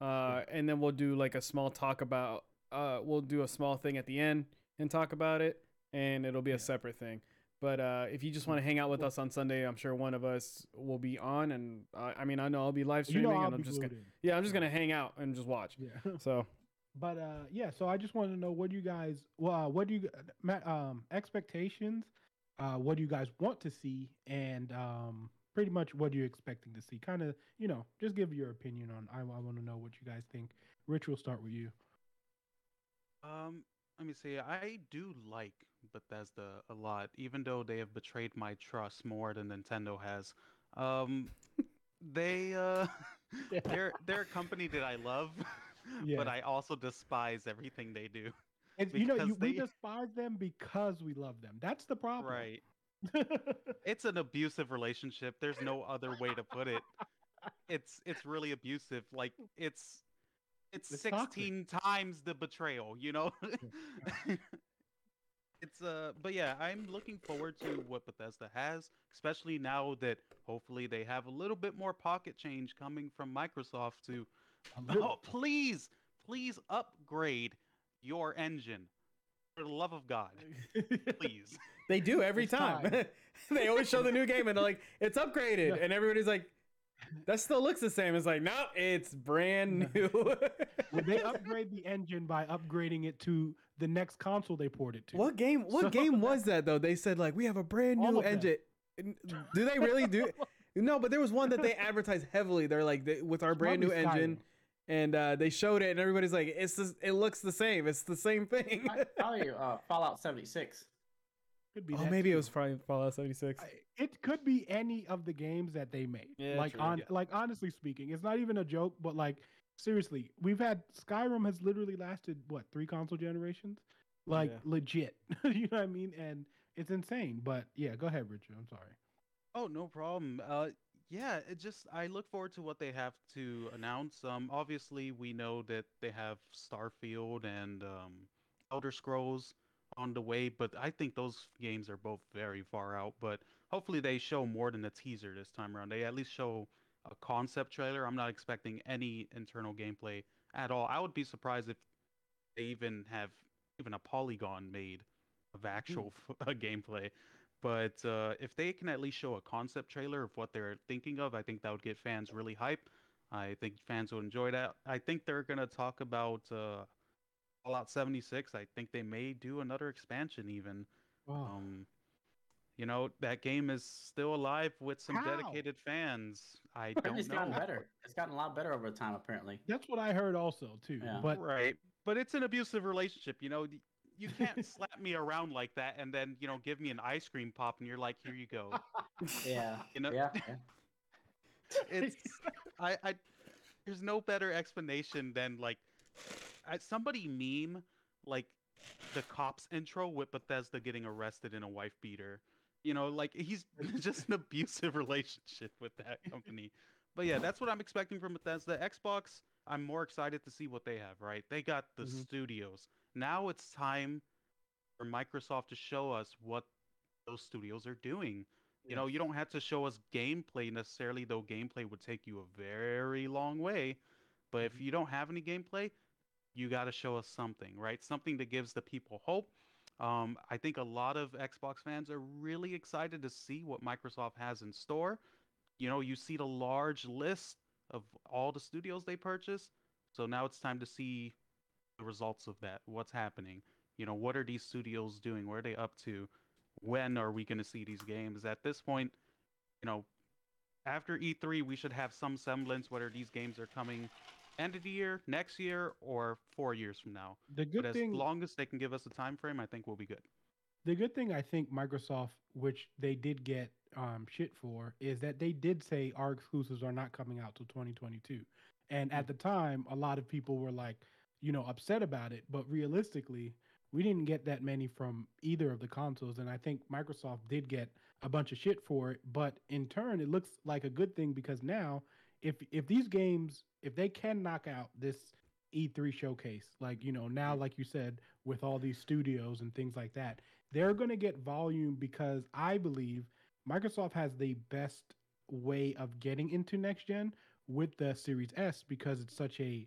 uh and then we'll do like a small talk about uh we'll do a small thing at the end and talk about it, and it'll be yeah. a separate thing. But uh if you just want to hang out with us on Sunday, I'm sure one of us will be on, and uh, I mean, I know I'll be live streaming, you know, and I'm just gonna, yeah I'm just gonna hang out and just watch. Yeah. So But uh, yeah, so I just wanted to know, what do you guys, well, uh, what do you, Matt, um, expectations? Uh, what do you guys want to see, and um, pretty much what are you expecting to see? Kind of, you know, just give your opinion on. I, I want to know what you guys think. Rich, we'll start with you. Um, let me see. I do like Bethesda a lot, even though they have betrayed my trust more than Nintendo has. Um, they uh, yeah. they're they're a company that I love. Yeah. But I also despise everything they do. And you know, you, they... we despise them because we love them. That's the problem. Right. It's an abusive relationship. There's no other way to put it. It's it's really abusive. Like, it's it's, it's sixteen toxic. Times the betrayal, you know? It's uh but yeah, I'm looking forward to what Bethesda has, especially now that hopefully they have a little bit more pocket change coming from Microsoft to Oh, please, please upgrade your engine. For the love of God, please. They do every it's time. time. They always show the new game and they're like, it's upgraded. Yeah. And everybody's like, that still looks the same. It's like, no, it's brand new. Well, they upgrade the engine by upgrading it to the next console they port it to. What game What so, game was that, though? They said, like, we have a brand new engine. That. Do they really do? No, but there was one that they advertised heavily. They're like, they, with our it's brand new engine. Skyrim. And uh, they showed it, and everybody's like, "It's just, it looks the same. It's the same thing." I tell you, uh, Fallout seventy-six. Could be. Oh, maybe too. It was probably Fallout seventy-six. I, it could be any of the games that they made. Yeah, like, true, on, yeah. like honestly speaking, it's not even a joke. But like, seriously, we've had Skyrim has literally lasted what three console generations? Like yeah. legit, you know what I mean? And it's insane. But yeah, go ahead, Richard. I'm sorry. Oh, no problem. Uh, Yeah, it just I look forward to what they have to announce. Um, obviously we know that they have Starfield and um, Elder Scrolls on the way, but I think those games are both very far out. But hopefully they show more than a teaser this time around. They at least show a concept trailer. I'm not expecting any internal gameplay at all. I would be surprised if they even have even a polygon made of actual mm. gameplay. But uh, if they can at least show a concept trailer of what they're thinking of, I think that would get fans really hype. I think fans would enjoy that. I think they're going to talk about uh, Fallout seventy-six. I think they may do another expansion even. Wow. Um, you know, that game is still alive with some How? dedicated fans. I don't know. It's gotten better. It's gotten a lot better over time, apparently. That's what I heard also, too. Yeah. But Right. But it's an abusive relationship, you know. You can't slap me around like that and then, you know, give me an ice cream pop and you're like, here you go. Yeah. You know? Yeah. yeah. It's, I, I, there's no better explanation than, like, I, somebody meme, like, the cops intro with Bethesda getting arrested in a wife beater. You know, like, he's just an abusive relationship with that company. But yeah, that's what I'm expecting from Bethesda. Xbox, I'm more excited to see what they have, right? They got the mm-hmm. studios. Now it's time for Microsoft to show us what those studios are doing. Yeah. You know, you don't have to show us gameplay necessarily, though gameplay would take you a very long way. But if you don't have any gameplay, you got to show us something, right? Something that gives the people hope. Um, I think a lot of Xbox fans are really excited to see what Microsoft has in store. You know, you see the large list of all the studios they purchase. So now it's time to see the results of that. What's happening? You know, what are these studios doing? Where are they up to? When are we going to see these games? At this point, you know, after E three, we should have some semblance whether these games are coming end of the year, next year, or four years from now. The good but thing, as long as they can give us a time frame, I think we'll be good. The good thing, I think, Microsoft, which they did get um, shit for, is that they did say our exclusives are not coming out till twenty twenty-two, and at the time, a lot of people were like, you know, upset about it, but realistically, we didn't get that many from either of the consoles, and I think Microsoft did get a bunch of shit for it, but in turn, it looks like a good thing, because now, if if these games, if they can knock out this E three showcase, like, you know, now, like you said, with all these studios and things like that, they're going to get volume, because I believe Microsoft has the best way of getting into next gen with the Series S, because it's such a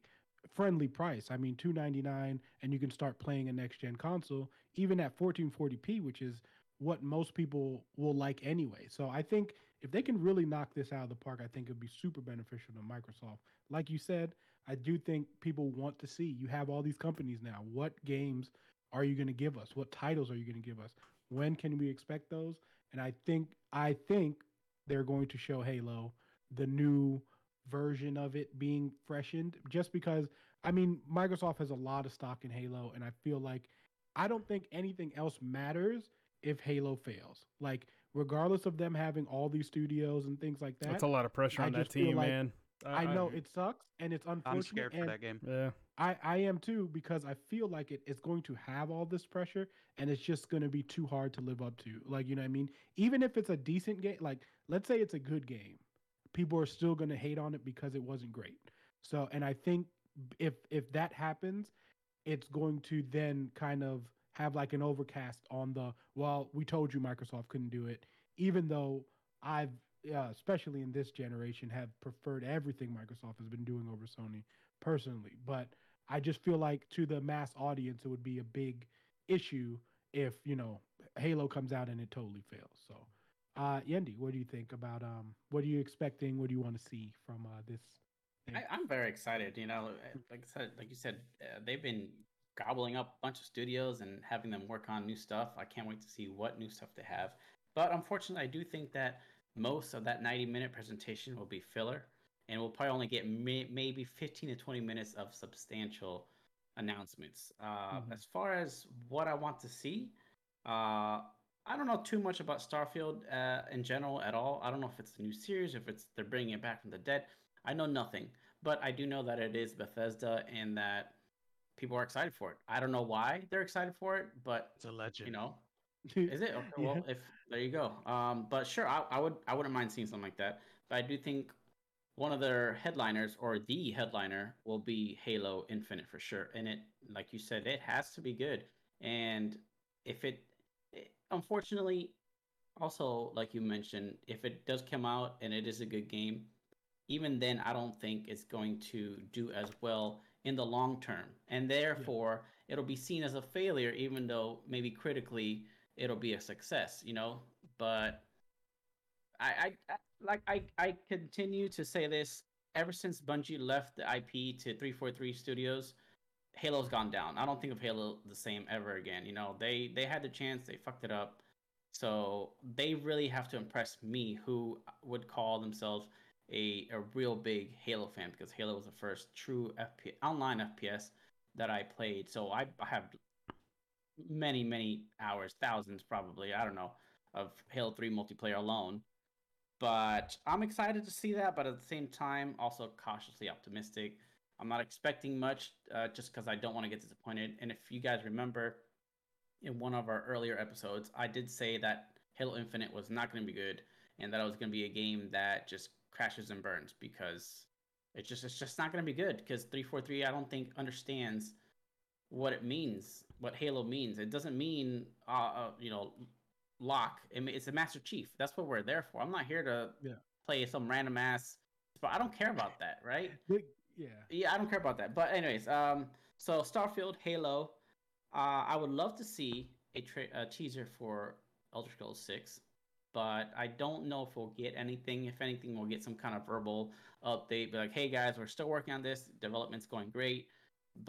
friendly price. I mean, two ninety-nine, and you can start playing a next-gen console, even at fourteen forty p, which is what most people will like anyway. So I think if they can really knock this out of the park, I think it'd be super beneficial to Microsoft. Like you said, I do think people want to see, you have all these companies now. What games are you going to give us? What titles are you going to give us? When can we expect those? And I think I think they're going to show Halo, the new version of it being freshened, just because, I mean, Microsoft has a lot of stock in Halo, and I feel like I don't think anything else matters if Halo fails. Like, regardless of them having all these studios and things like that. That's a lot of pressure I on that team, like, man. I, I know I, it sucks, and it's unfortunate. I'm scared for that game. Yeah, I, I am too, because I feel like it, it's going to have all this pressure, and it's just going to be too hard to live up to. Like, you know what I mean? Even if it's a decent game, like, let's say it's a good game, people are still going to hate on it because it wasn't great. So, and I think if if that happens, it's going to then kind of have like an overcast on the, well, we told you Microsoft couldn't do it, even though I've, uh, especially in this generation, have preferred everything Microsoft has been doing over Sony personally. But I just feel like to the mass audience, it would be a big issue if, you know, Halo comes out and it totally fails. So, Uh, Yendi, what do you think about, um, what are you expecting? What do you want to see from uh, this thing? I, I'm very excited. You know, like I said, like you said, uh, they've been gobbling up a bunch of studios and having them work on new stuff. I can't wait to see what new stuff they have. But unfortunately, I do think that most of that ninety-minute presentation will be filler, and we'll probably only get may- maybe fifteen to twenty minutes of substantial announcements. Uh, mm-hmm. As far as what I want to see, uh, I don't know too much about Starfield uh, in general at all. I don't know if it's a new series, if it's they're bringing it back from the dead. I know nothing, but I do know that it is Bethesda and that people are excited for it. I don't know why they're excited for it, but it's a legend. You know, is it? Okay, well, yeah. If there you go. Um, but sure, I, I would I wouldn't mind seeing something like that. But I do think one of their headliners or the headliner will be Halo Infinite for sure. And it, like you said, it has to be good. And if it Unfortunately, also, like you mentioned, if it does come out and it is a good game, even then, I don't think it's going to do as well in the long term. And therefore, yeah. it'll be seen as a failure, even though maybe critically it'll be a success, you know? But I, I, I like I, I continue to say this. Ever since Bungie left the I P to three forty-three Studios, Halo's gone down. I don't think of Halo the same ever again. You know, they they had the chance, they fucked it up. So they really have to impress me, who would call themselves a, a real big Halo fan, because Halo was the first true F P S, online F P S that I played. So I, I have many, many hours, thousands probably, I don't know, of Halo three multiplayer alone. But I'm excited to see that, but at the same time, also cautiously optimistic. I'm not expecting much uh, just because I don't want to get disappointed. And if you guys remember, in one of our earlier episodes, I did say that Halo Infinite was not going to be good and that it was going to be a game that just crashes and burns, because it's just it's just not going to be good, because three forty-three, I don't think, understands what it means, what Halo means. It doesn't mean, uh, uh, you know, lock. I mean, it's a Master Chief. That's what we're there for. I'm not here to yeah. play some random ass. But I don't care about that, right? Yeah, yeah, I don't care about that. But anyways, um, so Starfield, Halo, uh, I would love to see a, tra- a teaser for Elder Scrolls six, but I don't know if we'll get anything. If anything, we'll get some kind of verbal update, be like, hey guys, we're still working on this, development's going great,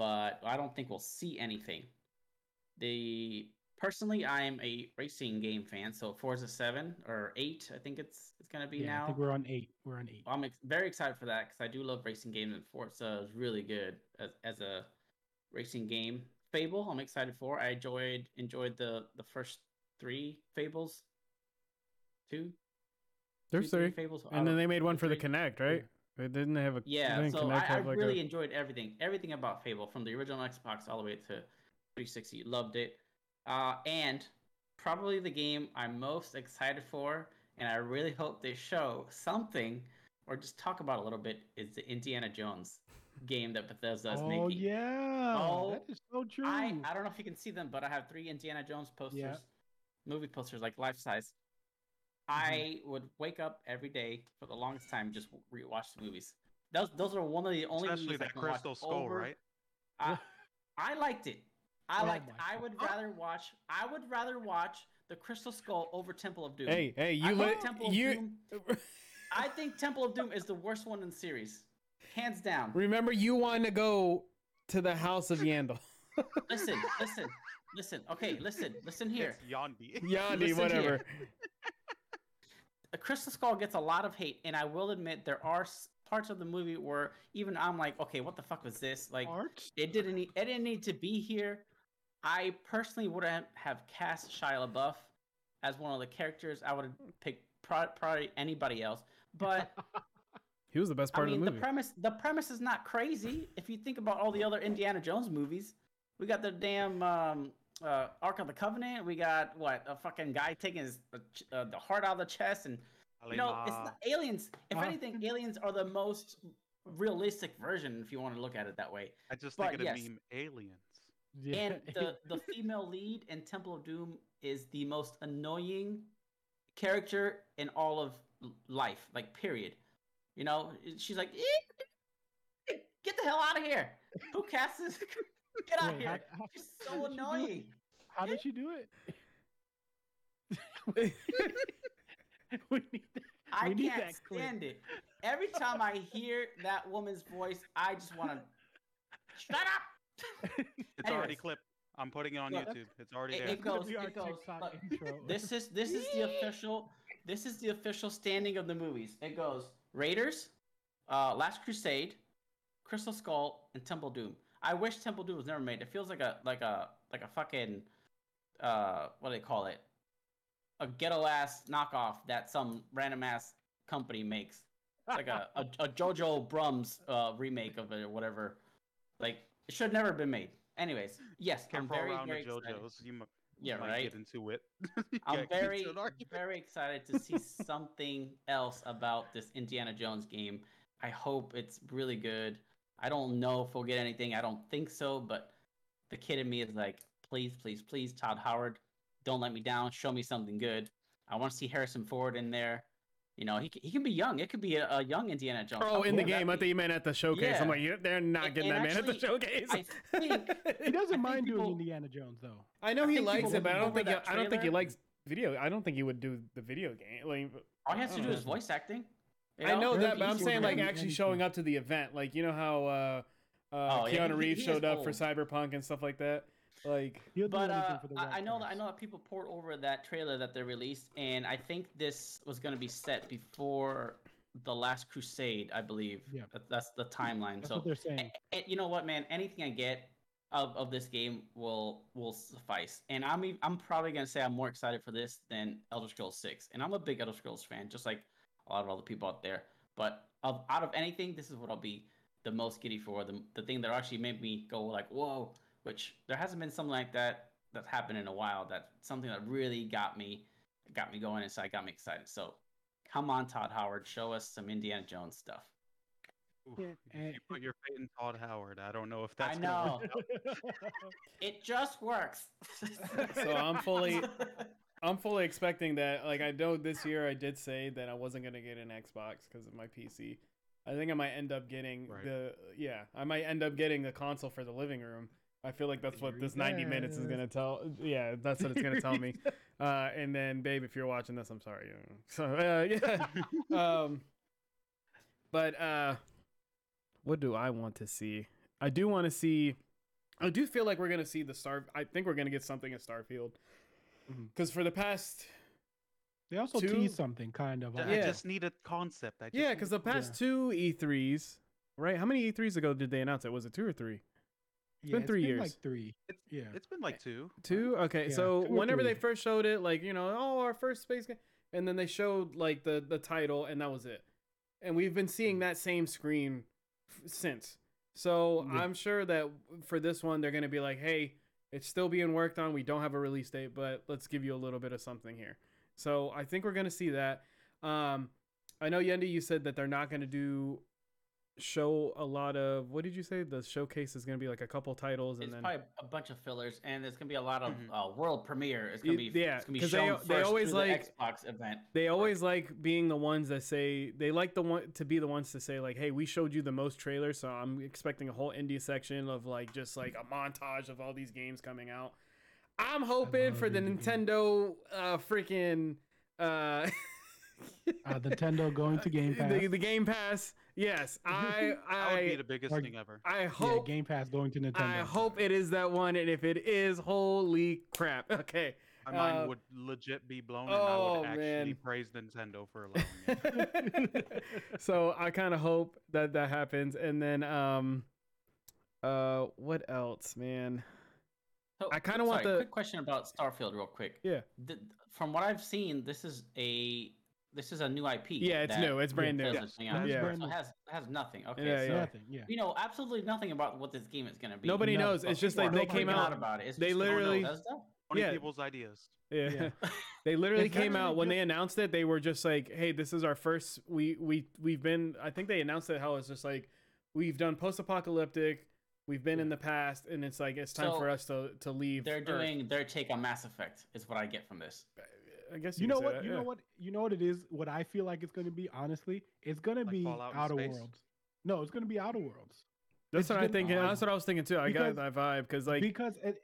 but I don't think we'll see anything. The personally, I am a racing game fan, so Forza seven or eight, I think it's it's gonna be yeah, now. I think we're on eight. We're on eight. I'm ex- very excited for that, because I do love racing games, and Forza is really good as, as a racing game. Fable, I'm excited for. I enjoyed enjoyed the, the first three Fables. Two. There's two, three. three Fables, and then they made one for three. the Kinect, right? Yeah. Didn't they have a? Yeah, so Kinect I, I like really a... enjoyed everything, everything about Fable, from the original Xbox all the way to three sixty. Loved it. Uh, and probably the game I'm most excited for, and I really hope they show something or just talk about a little bit, is the Indiana Jones game that Bethesda is oh, making. Oh, yeah. Oh, that is so true. I, I don't know if you can see them, but I have three Indiana Jones posters, yeah. movie posters, like life size. I would wake up every day for the longest time, just rewatch the movies. Those those are one of the only especially movies that I can Crystal watch Skull, over. Right? I, I liked it. I oh liked. I would God. rather watch. I would rather watch the Crystal Skull over Temple of Doom. Hey, hey, you let you. Doom, I think Temple of Doom is the worst one in the series, hands down. Remember, you want to go to the house of Yandel. listen, listen, listen. Okay, listen, listen here. It's Yandi. Yandi, whatever. Here. A Crystal Skull gets a lot of hate, and I will admit there are parts of the movie where even I'm like, okay, what the fuck was this? Like, Art? it didn't need, it didn't need to be here. I personally wouldn't have cast Shia LaBeouf as one of the characters. I would have picked pro- probably anybody else, but he was the best part I mean, of the movie. The premise, the premise is not crazy. If you think about all the other Indiana Jones movies, we got the damn. Um, Uh, Ark of the Covenant. We got what a fucking guy taking his uh, the heart out of the chest, and you know it's not aliens. If huh? anything, aliens are the most realistic version, if you want to look at it that way. I just but think of yes. meme aliens. Yeah. And the the female lead in Temple of Doom is the most annoying character in all of life. Like period. You know, she's like, eh, get the hell out of here. Who casts this? Get out Wait, here! How, how, You're so how annoying. How did she do it? we need that, I we need can't that stand it. Every time I hear that woman's voice, I just want to shut up. It's Anyways, already clipped. I'm putting it on look, YouTube. It's already it, there. It goes. It goes. Look, this is this is the official. This is the official standing of the movies. It goes Raiders, uh, Last Crusade, Crystal Skull, and Temple Doom. I wish Temple Doom was never made. It feels like a like a like a fucking uh what do they call it? A ghetto ass knockoff that some random ass company makes. It's like a, a a JoJo Brum's uh remake of it or whatever. Like it should never have been made. Anyways, yes, Can't I'm very, very JoJo's. excited. You m- yeah, might right. Get into it. I'm very very excited to see something else about this Indiana Jones game. I hope it's really good. I don't know if we'll get anything. I don't think so, but the kid in me is like, please, please, please, Todd Howard, don't let me down. Show me something good. I want to see Harrison Ford in there. You know, he he can be young. It could be a, a young Indiana Jones. Oh, in the game. I thought you meant at the showcase. Yeah. I'm like, they're not and, getting and that actually, man at the showcase. I think, he doesn't I mind people, doing Indiana Jones, though. I know I he likes it, but I don't think he, I don't think he likes video. I don't think he would do the video game. Like, all he has to do know. is voice acting. You know, I know that, but I'm saying like actually showing up to the event, like you know how uh, uh, oh, Keanu yeah, Reeves showed up old. for Cyberpunk and stuff like that. Like, but uh, I know that I know that people poured over that trailer that they released, and I think this was going to be set before the Last Crusade, I believe. Yeah, that, that's the timeline. That's so what they're saying. And, and you know what, man? Anything I get of, of this game will will suffice. And I'm I'm probably going to say I'm more excited for this than Elder Scrolls six, and I'm a big Elder Scrolls fan, just like a lot of other people out there, but of, out of anything, this is what I'll be the most giddy for. The, the thing that actually made me go like, whoa, which there hasn't been something like that that's happened in a while. That's something that really got me, got me going inside, got me excited. So come on, Todd Howard, show us some Indiana Jones stuff. Ooh, you put your faith in Todd Howard. I don't know if that's. I know. It just works. So I'm fully. I'm fully expecting that. Like, I know this year I did say that I wasn't going to get an Xbox because of my P C. I think I might end up getting right. the, yeah, I might end up getting the console for the living room. I feel like that's what this ninety minutes is going to tell. Yeah, that's what it's going to tell me. Uh, and then, babe, if you're watching this, I'm sorry. So, uh, yeah. Um, but uh, what do I want to see? I do want to see, I do feel like we're going to see the Star. I think we're going to get something at Starfield. Because for the past, they also two, tease something kind of. I yeah. just need a concept. I just yeah, because the past yeah. two E threes, right? How many E threes ago did they announce it? Was it two or three? It's yeah, been three it's been years. Like three. It's, yeah, it's been like two. Two. Okay, yeah, so two whenever three. they first showed it, like you know, oh, our first space game, and then they showed like the the title, and that was it. And we've been seeing that same screen f- since. So yeah. I'm sure that for this one, they're gonna be like, hey. It's still being worked on. We don't have a release date, but let's give you a little bit of something here. So I think we're going to see that. Um, I know, Yendi, you said that they're not going to do show a lot of, what did you say? The showcase is going to be like a couple titles. And it's then probably a bunch of fillers, and there's going to be a lot of mm-hmm. uh, world premiere. It's going to be, yeah, it's going to be shown they, first they always like, the Xbox event. They always like, like being the ones that say, they like the one to be the ones to say like, hey, we showed you the most trailers. So I'm expecting a whole indie section of like, just like a montage of all these games coming out. I'm hoping for the Nintendo uh, freaking uh, uh, Nintendo going to Game Pass. The, the Game Pass, yes. I, I that would be the biggest or, thing ever. I hope yeah, Game Pass going to Nintendo. I hope it is that one, and if it is, holy crap! Okay, my mind uh, would legit be blown, and oh, I would actually man. praise Nintendo for allowing it. So I kind of hope that that happens, and then um, uh, what else, man? So, I kind of want the quick question about Starfield real quick. Yeah. The, from what I've seen, this is a this is a new I P. Yeah, it's new. It's brand new. Yes. Yeah. Brand so new. It has has nothing. Okay. Yeah, so nothing. Yeah. You know absolutely nothing about what this game is going to be. Nobody no, knows. It's just like they came out about it. It's they literally only yeah. people's ideas. Yeah. yeah. They literally came out when they announced it, they were just like, "Hey, this is our first we we we've been I think they announced it how it's just like we've done post-apocalyptic We've been yeah. in the past, and it's like it's time so for us to, to leave. They're doing Earth. Their take on Mass Effect is what I get from this. I guess you, you know what that, you yeah. know what you know what it is. What I feel like it's going to be, honestly, it's going to like be Fallout Outer Worlds. No, it's going to be Outer Worlds. That's it's what I think. Awesome. That's what I was thinking too. I because, got that vibe because like because it,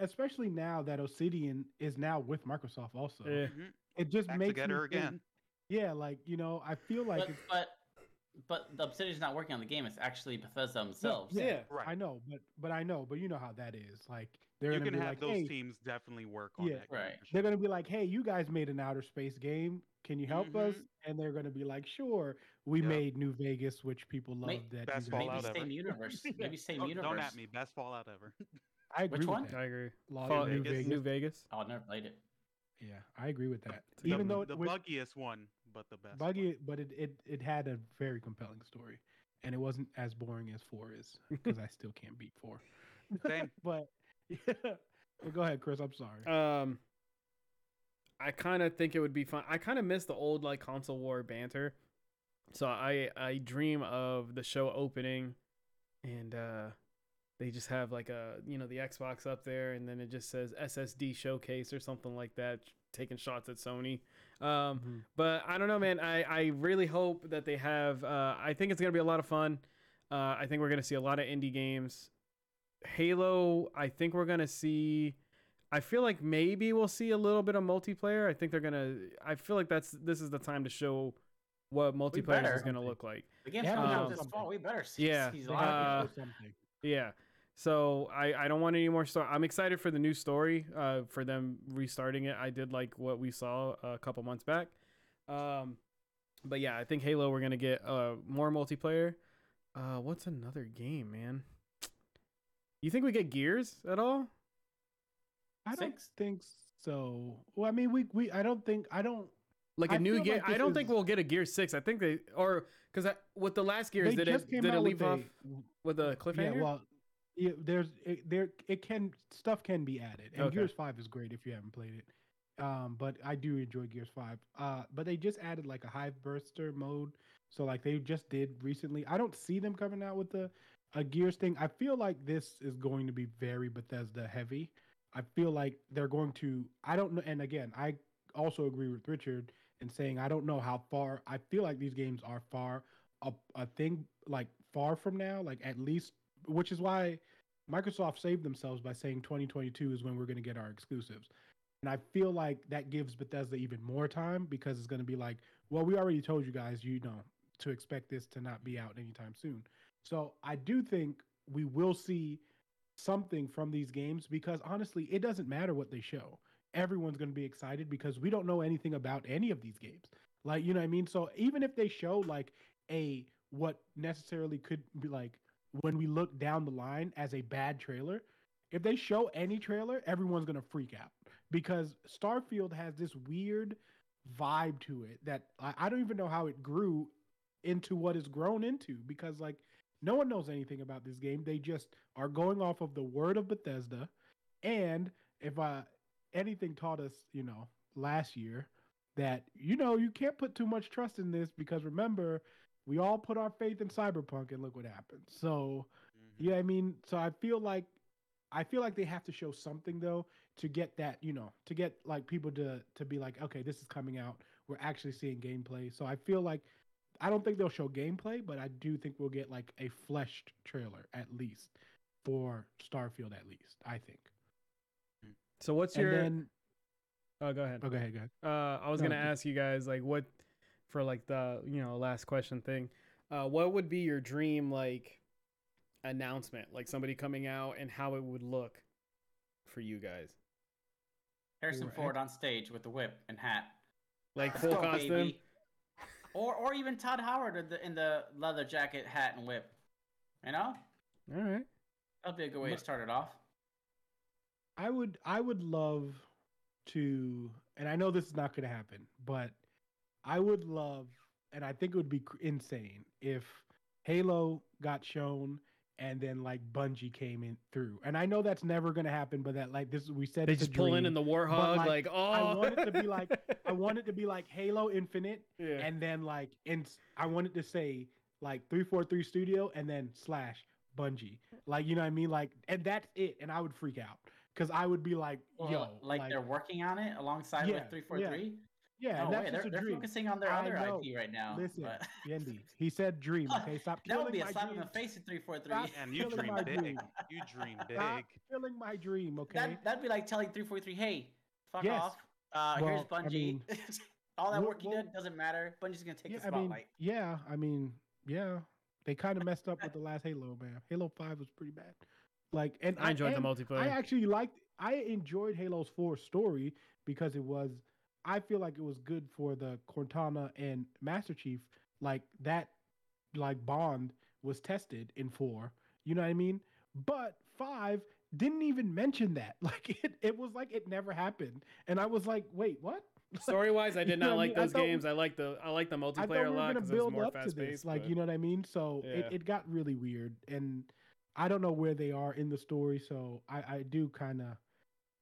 especially now that Obsidian is now with Microsoft also, yeah. mm-hmm. it just Back makes together again. Think, yeah, like you know, I feel like. But, it's, but, But the Obsidian's not working on the game. It's actually Bethesda themselves. Yeah, yeah. right. I know, but but I know, but you know how that is. Like they're you gonna can be have like, those hey. teams definitely work on yeah, that. Right. Sure. They're gonna be like, hey, you guys made an outer space game. Can you help mm-hmm. us? And they're gonna be like, sure. We yep. made New Vegas, which people love. Make, that best Fallout ever. Same universe. Maybe same don't, universe. Don't at me. Best Fallout ever. I agree. Which one? With that. I agree. Fallout New Vegas. New Vegas. Oh, I never played it. Yeah, I agree with that. The, Even though it, the with, buggiest one, but the best. Buggy, one. But it, it it had a very compelling story, and it wasn't as boring as four is because I still can't beat four. Same. but yeah, well, go ahead, Chris. I'm sorry. Um, I kind of think it would be fun. I kind of miss the old like console war banter, so I I dream of the show opening, and uh, they just have like a, you know, the Xbox up there, and then it just says S S D showcase or something like that, taking shots at Sony. Um, mm-hmm. But I don't know, man. I, I really hope that they have, uh, I think it's going to be a lot of fun. Uh, I think we're going to see a lot of indie games. Halo, I think we're going to see, I feel like maybe we'll see a little bit of multiplayer. I think they're going to, I feel like that's, this is the time to show what multiplayer is going to look like. We can't find out this fall. We better see, yeah, see a lot uh, of something. Yeah. So I, I don't want any more story. I'm excited for the new story, uh, for them restarting it. I did like what we saw a couple months back. Um, but yeah, I think Halo, we're going to get uh, more multiplayer. Uh, what's another game, man? You think we get Gears at all? I don't think so. Well, I mean, we, we I don't think I don't. Like a I new game, like I don't is... think we'll get a Gear six. I think they or because with the last Gears, did it did it leave off a, with a cliffhanger? Yeah, well, yeah, there's it, there it can stuff can be added, and okay. Gears five is great if you haven't played it. Um, but I do enjoy Gears five. Uh, but they just added like a hive burster mode, so like they just did recently. I don't see them coming out with a a Gears thing. I feel like this is going to be very Bethesda heavy. I feel like they're going to. I don't know, and again, I also agree with Richard. And saying, I don't know how far, I feel like these games are far, a, a thing, like far from now, like at least, which is why Microsoft saved themselves by saying twenty twenty-two is when we're going to get our exclusives. And I feel like that gives Bethesda even more time because it's going to be like, well, we already told you guys, you know, to expect this to not be out anytime soon. So I do think we will see something from these games because honestly, it doesn't matter what they show. Everyone's going to be excited because we don't know anything about any of these games. Like, you know what I mean? So even if they show like a, what necessarily could be like when we look down the line as a bad trailer, if they show any trailer, everyone's going to freak out because Starfield has this weird vibe to it that I, I don't even know how it grew into what it's grown into because like no one knows anything about this game. They just are going off of the word of Bethesda And if I, anything taught us, you know, last year that, you know, you can't put too much trust in this because remember, we all put our faith in Cyberpunk and look what happened. So, mm-hmm. yeah, I mean, so I feel like, I feel like they have to show something though to get that, you know, to get like people to, to be like, okay, this is coming out. We're actually seeing gameplay. So I feel like, I don't think they'll show gameplay, but I do think we'll get like a fleshed trailer at least for Starfield at least, I think. So what's and your, then... oh, go ahead. Oh, go ahead, go ahead. Uh, I was no, going to ask you guys like what, for like the, you know, last question thing, uh, what would be your dream, like, announcement, like somebody coming out and how it would look for you guys? Harrison Ford on stage with the whip and hat, like full oh, costume, baby. or or even Todd Howard in the in the leather jacket, hat, and whip. You know, all right, that'd be a good way to start it off. I would I would love to, and I know this is not going to happen, but I would love, and I think it would be insane if Halo got shown. And then like Bungie came in through, and I know that's never gonna happen, but that like this we said they just pull in in the Warhog, like, like oh, I want it to be like I want it to be like Halo Infinite, yeah. and then like and I wanted to say like three forty-three Studio and then slash Bungie, like you know what I mean, like and that's it, and I would freak out because I would be like well, yo, like, like they're working on it alongside yeah, with three forty-three. Yeah. Yeah, no, that's wait, they're, a they're dream. focusing on their I other know. I P right now. Listen, but... Yendi, he said dream. Okay, stop killing my dream. That would be a slap in the face at three forty-three. And you dream big. Dream. You dream big. Stop killing my dream, okay? That, that'd be like telling three forty-three, hey, fuck yes. off. Uh, well, here's Bungie. I mean, all that work well, you did doesn't matter. Bungie's going to take yeah, the spotlight. I mean, yeah, I mean, yeah. They kind of messed up with the last Halo, man. Halo five was pretty bad. Like, and I enjoyed I, and the multiplayer. I actually liked I enjoyed Halo's four story because it was... I feel like it was good for the Cortana and Master Chief. Like that, like bond was tested in four. You know what I mean? But five didn't even mention that. Like it, it was like it never happened. And I was like, wait, what? Story wise, I did not like those games. I like the I like the multiplayer a lot because it was more fast paced. Like you know what I mean? So it, it got really weird, and I don't know where they are in the story. So I, I do kind of.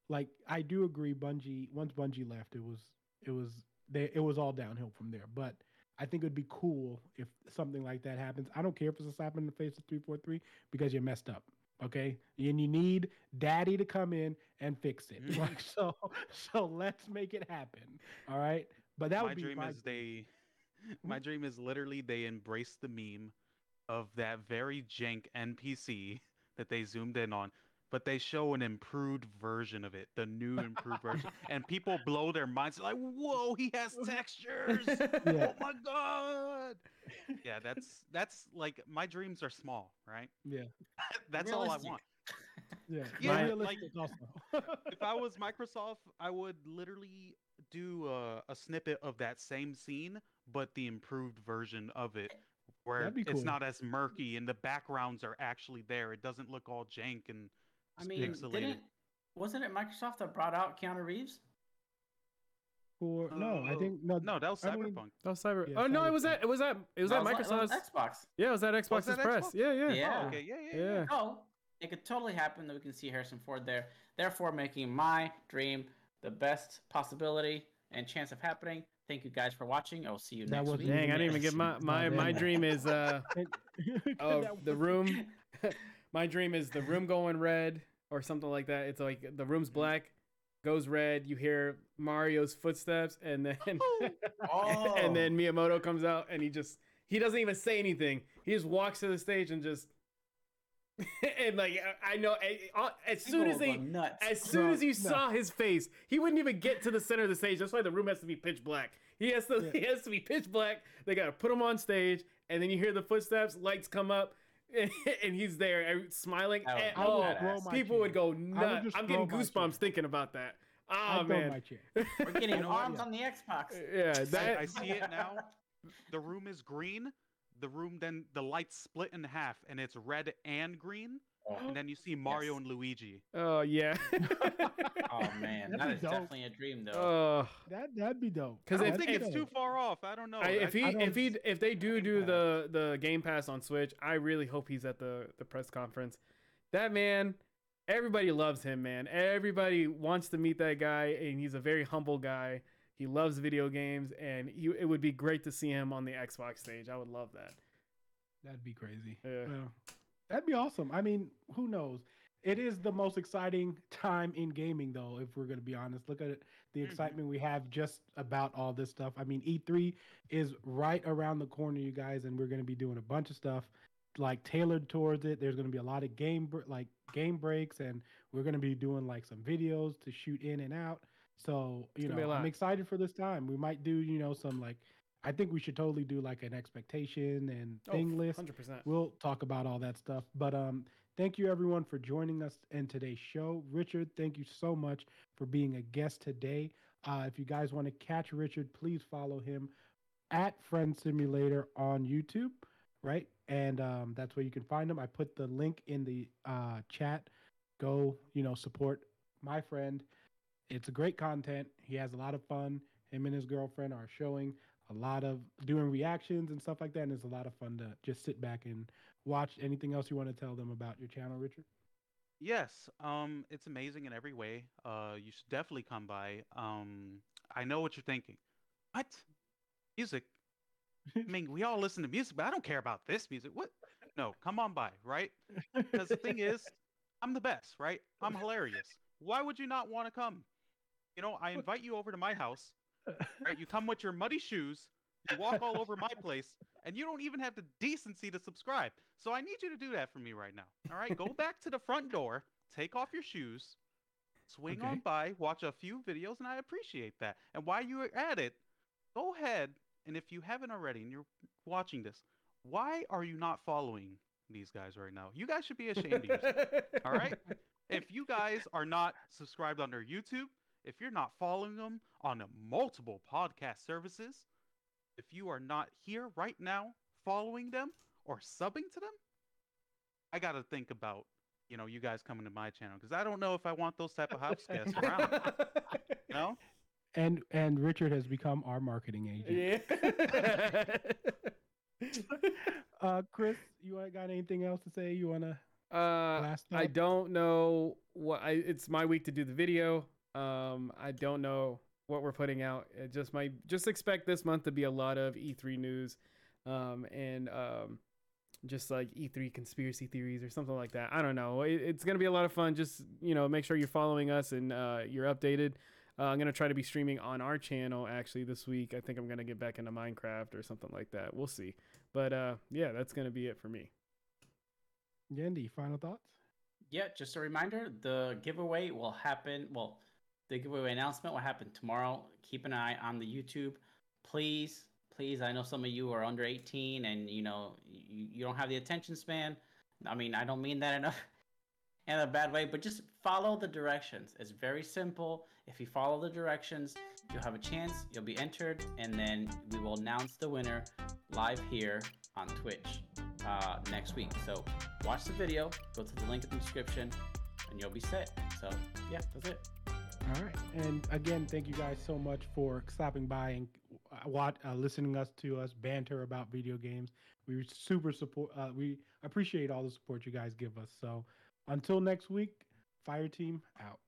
Like I do agree, Bungie. Once Bungie left, it was it was they it was all downhill from there. But I think it'd be cool if something like that happens. I don't care if it's a slap in the face of three forty-three because you're messed up, okay? And you need Daddy to come in and fix it. Mm. Like, so so let's make it happen. All right. But that my would be dream my is dream. They. My dream is literally they embrace the meme of that very jank N P C that they zoomed in on. But they show an improved version of it, the new improved version, and people blow their minds like, "Whoa, he has textures! Yeah. Oh my god!" Yeah, that's that's like my dreams are small, right? Yeah, that's realistic. all I want. Yeah, yeah. Like, also. If I was Microsoft, I would literally do a, a snippet of that same scene, but the improved version of it. Where cool. It's not as murky and the backgrounds are actually there. It doesn't look all jank and I mean, didn't, wasn't it Microsoft that brought out Keanu Reeves? Or uh, no, I think no, no, that was Cyberpunk. Mean, that was Cyber. Yeah, oh no, Cyberpunk. it was that. It was that. It was no, that Microsoft's like, Xbox. Yeah, it was that Xbox's was that press. Xbox? Yeah, yeah, yeah. Oh, okay, yeah, yeah, yeah. yeah. Oh, it could totally happen that we can see Harrison Ford there. Therefore, making my dream the best possibility and chance of happening. Thank you guys for watching. I'll see you that next week. Dang, I didn't even get my my my dream is uh oh the room. My dream is the room going red or something like that. It's like the room's black, goes red. You hear Mario's footsteps, and then oh. and then Miyamoto comes out, and he just he doesn't even say anything. He just walks to the stage and just and like I know as soon as they nuts. as soon as you no. saw his face, he wouldn't even get to the center of the stage. That's why the room has to be pitch black. He has to yeah. he has to be pitch black. They gotta put him on stage, and then you hear the footsteps, lights come up. And he's there smiling at all. Oh, people would go nuts. Would I'm getting goosebumps thinking about that. Oh, man. We're getting arms on the Xbox. Yeah, that... I, I see it now. The room is green. The room, then the lights split in half, and it's red and green. Oh. And then you see Mario yes. and Luigi. Oh, yeah. Oh, man. That'd that is dope. Definitely a dream, though. Uh, that, that'd be dope. Because I think it's dope. Too far off. I don't know. I, if he, I don't, if he, if they do do the, the Game Pass on Switch, I really hope he's at the, the press conference. That man everybody loves him, man. Everybody wants to meet that guy, and he's a very humble guy. He loves video games, and he, it would be great to see him on the Xbox stage. I would love that. That'd be crazy. Yeah. Well, that'd be awesome. I mean, who knows? It is the most exciting time in gaming, though, if we're going to be honest. Look at it, the excitement we have just about all this stuff. I mean, E three is right around the corner, you guys, and we're going to be doing a bunch of stuff like tailored towards it. There's going to be a lot of game like game breaks, and we're going to be doing like some videos to shoot in and out. So, you know, I'm excited for this time. We might do, you know, some like, I think we should totally do like an expectation and thing oh, list. one hundred percent. We'll talk about all that stuff. But um, thank you everyone for joining us in today's show. Richard, thank you so much for being a guest today. Uh, if you guys want to catch Richard, please follow him at Friend Simulator on YouTube, right? And um, that's where you can find him. I put the link in the uh, chat. Go, you know, support my friend. It's a great content. He has a lot of fun. Him and his girlfriend are showing a lot of doing reactions and stuff like that. And it's a lot of fun to just sit back and watch. Anything else you want to tell them about your channel, Richard? Yes. Um, it's amazing in every way. Uh, you should definitely come by. Um, I know what you're thinking. What? Music? I mean, we all listen to music, but I don't care about this music. What? No, come on by, right? Because the thing is, I'm the best, right? I'm hilarious. Why would you not want to come? You know, I invite you over to my house, right? You come with your muddy shoes, you walk all over my place, and you don't even have the decency to subscribe. So I need you to do that for me right now. All right, go back to the front door, take off your shoes, swing okay. on by, watch a few videos, and I appreciate that. And while you're at it, go ahead, and if you haven't already and you're watching this, why are you not following these guys right now? You guys should be ashamed of yourself, all right? If you guys are not subscribed on their YouTube, if you're not following them on multiple podcast services, if you are not here right now following them or subbing to them, I got to think about, you know, you guys coming to my channel, because I don't know if I want those type of house guests around. You know? And, and Richard has become our marketing agent. Yeah. uh, Chris, you got anything else to say? You want to? Uh, I don't know what I, it's my week to do the video. Um, I don't know what we're putting out. It just might just expect this month to be a lot of E three news. Um, and, um, just like E three conspiracy theories or something like that. I don't know. It, it's going to be a lot of fun. Just, you know, make sure you're following us and, uh, you're updated. Uh, I'm going to try to be streaming on our channel actually this week. I think I'm going to get back into Minecraft or something like that. We'll see. But, uh, yeah, that's going to be it for me. Yandy, final thoughts? Yeah, just a reminder, the giveaway will happen, well, the giveaway announcement will happen tomorrow. Keep an eye on the YouTube. Please, please, I know some of you are under eighteen and, you know, you, you don't have the attention span. I mean, I don't mean that in a, in a bad way, but just follow the directions. It's very simple. If you follow the directions, you'll have a chance, you'll be entered, and then we will announce the winner live here on Twitch. Uh, next week. So watch the video, go to the link in the description, and you'll be set. So yeah, that's it. All right. And again, thank you guys so much for stopping by and watch, uh, listening us to us banter about video games. We super support. Uh, we appreciate all the support you guys give us. So until next week, Fire Team out.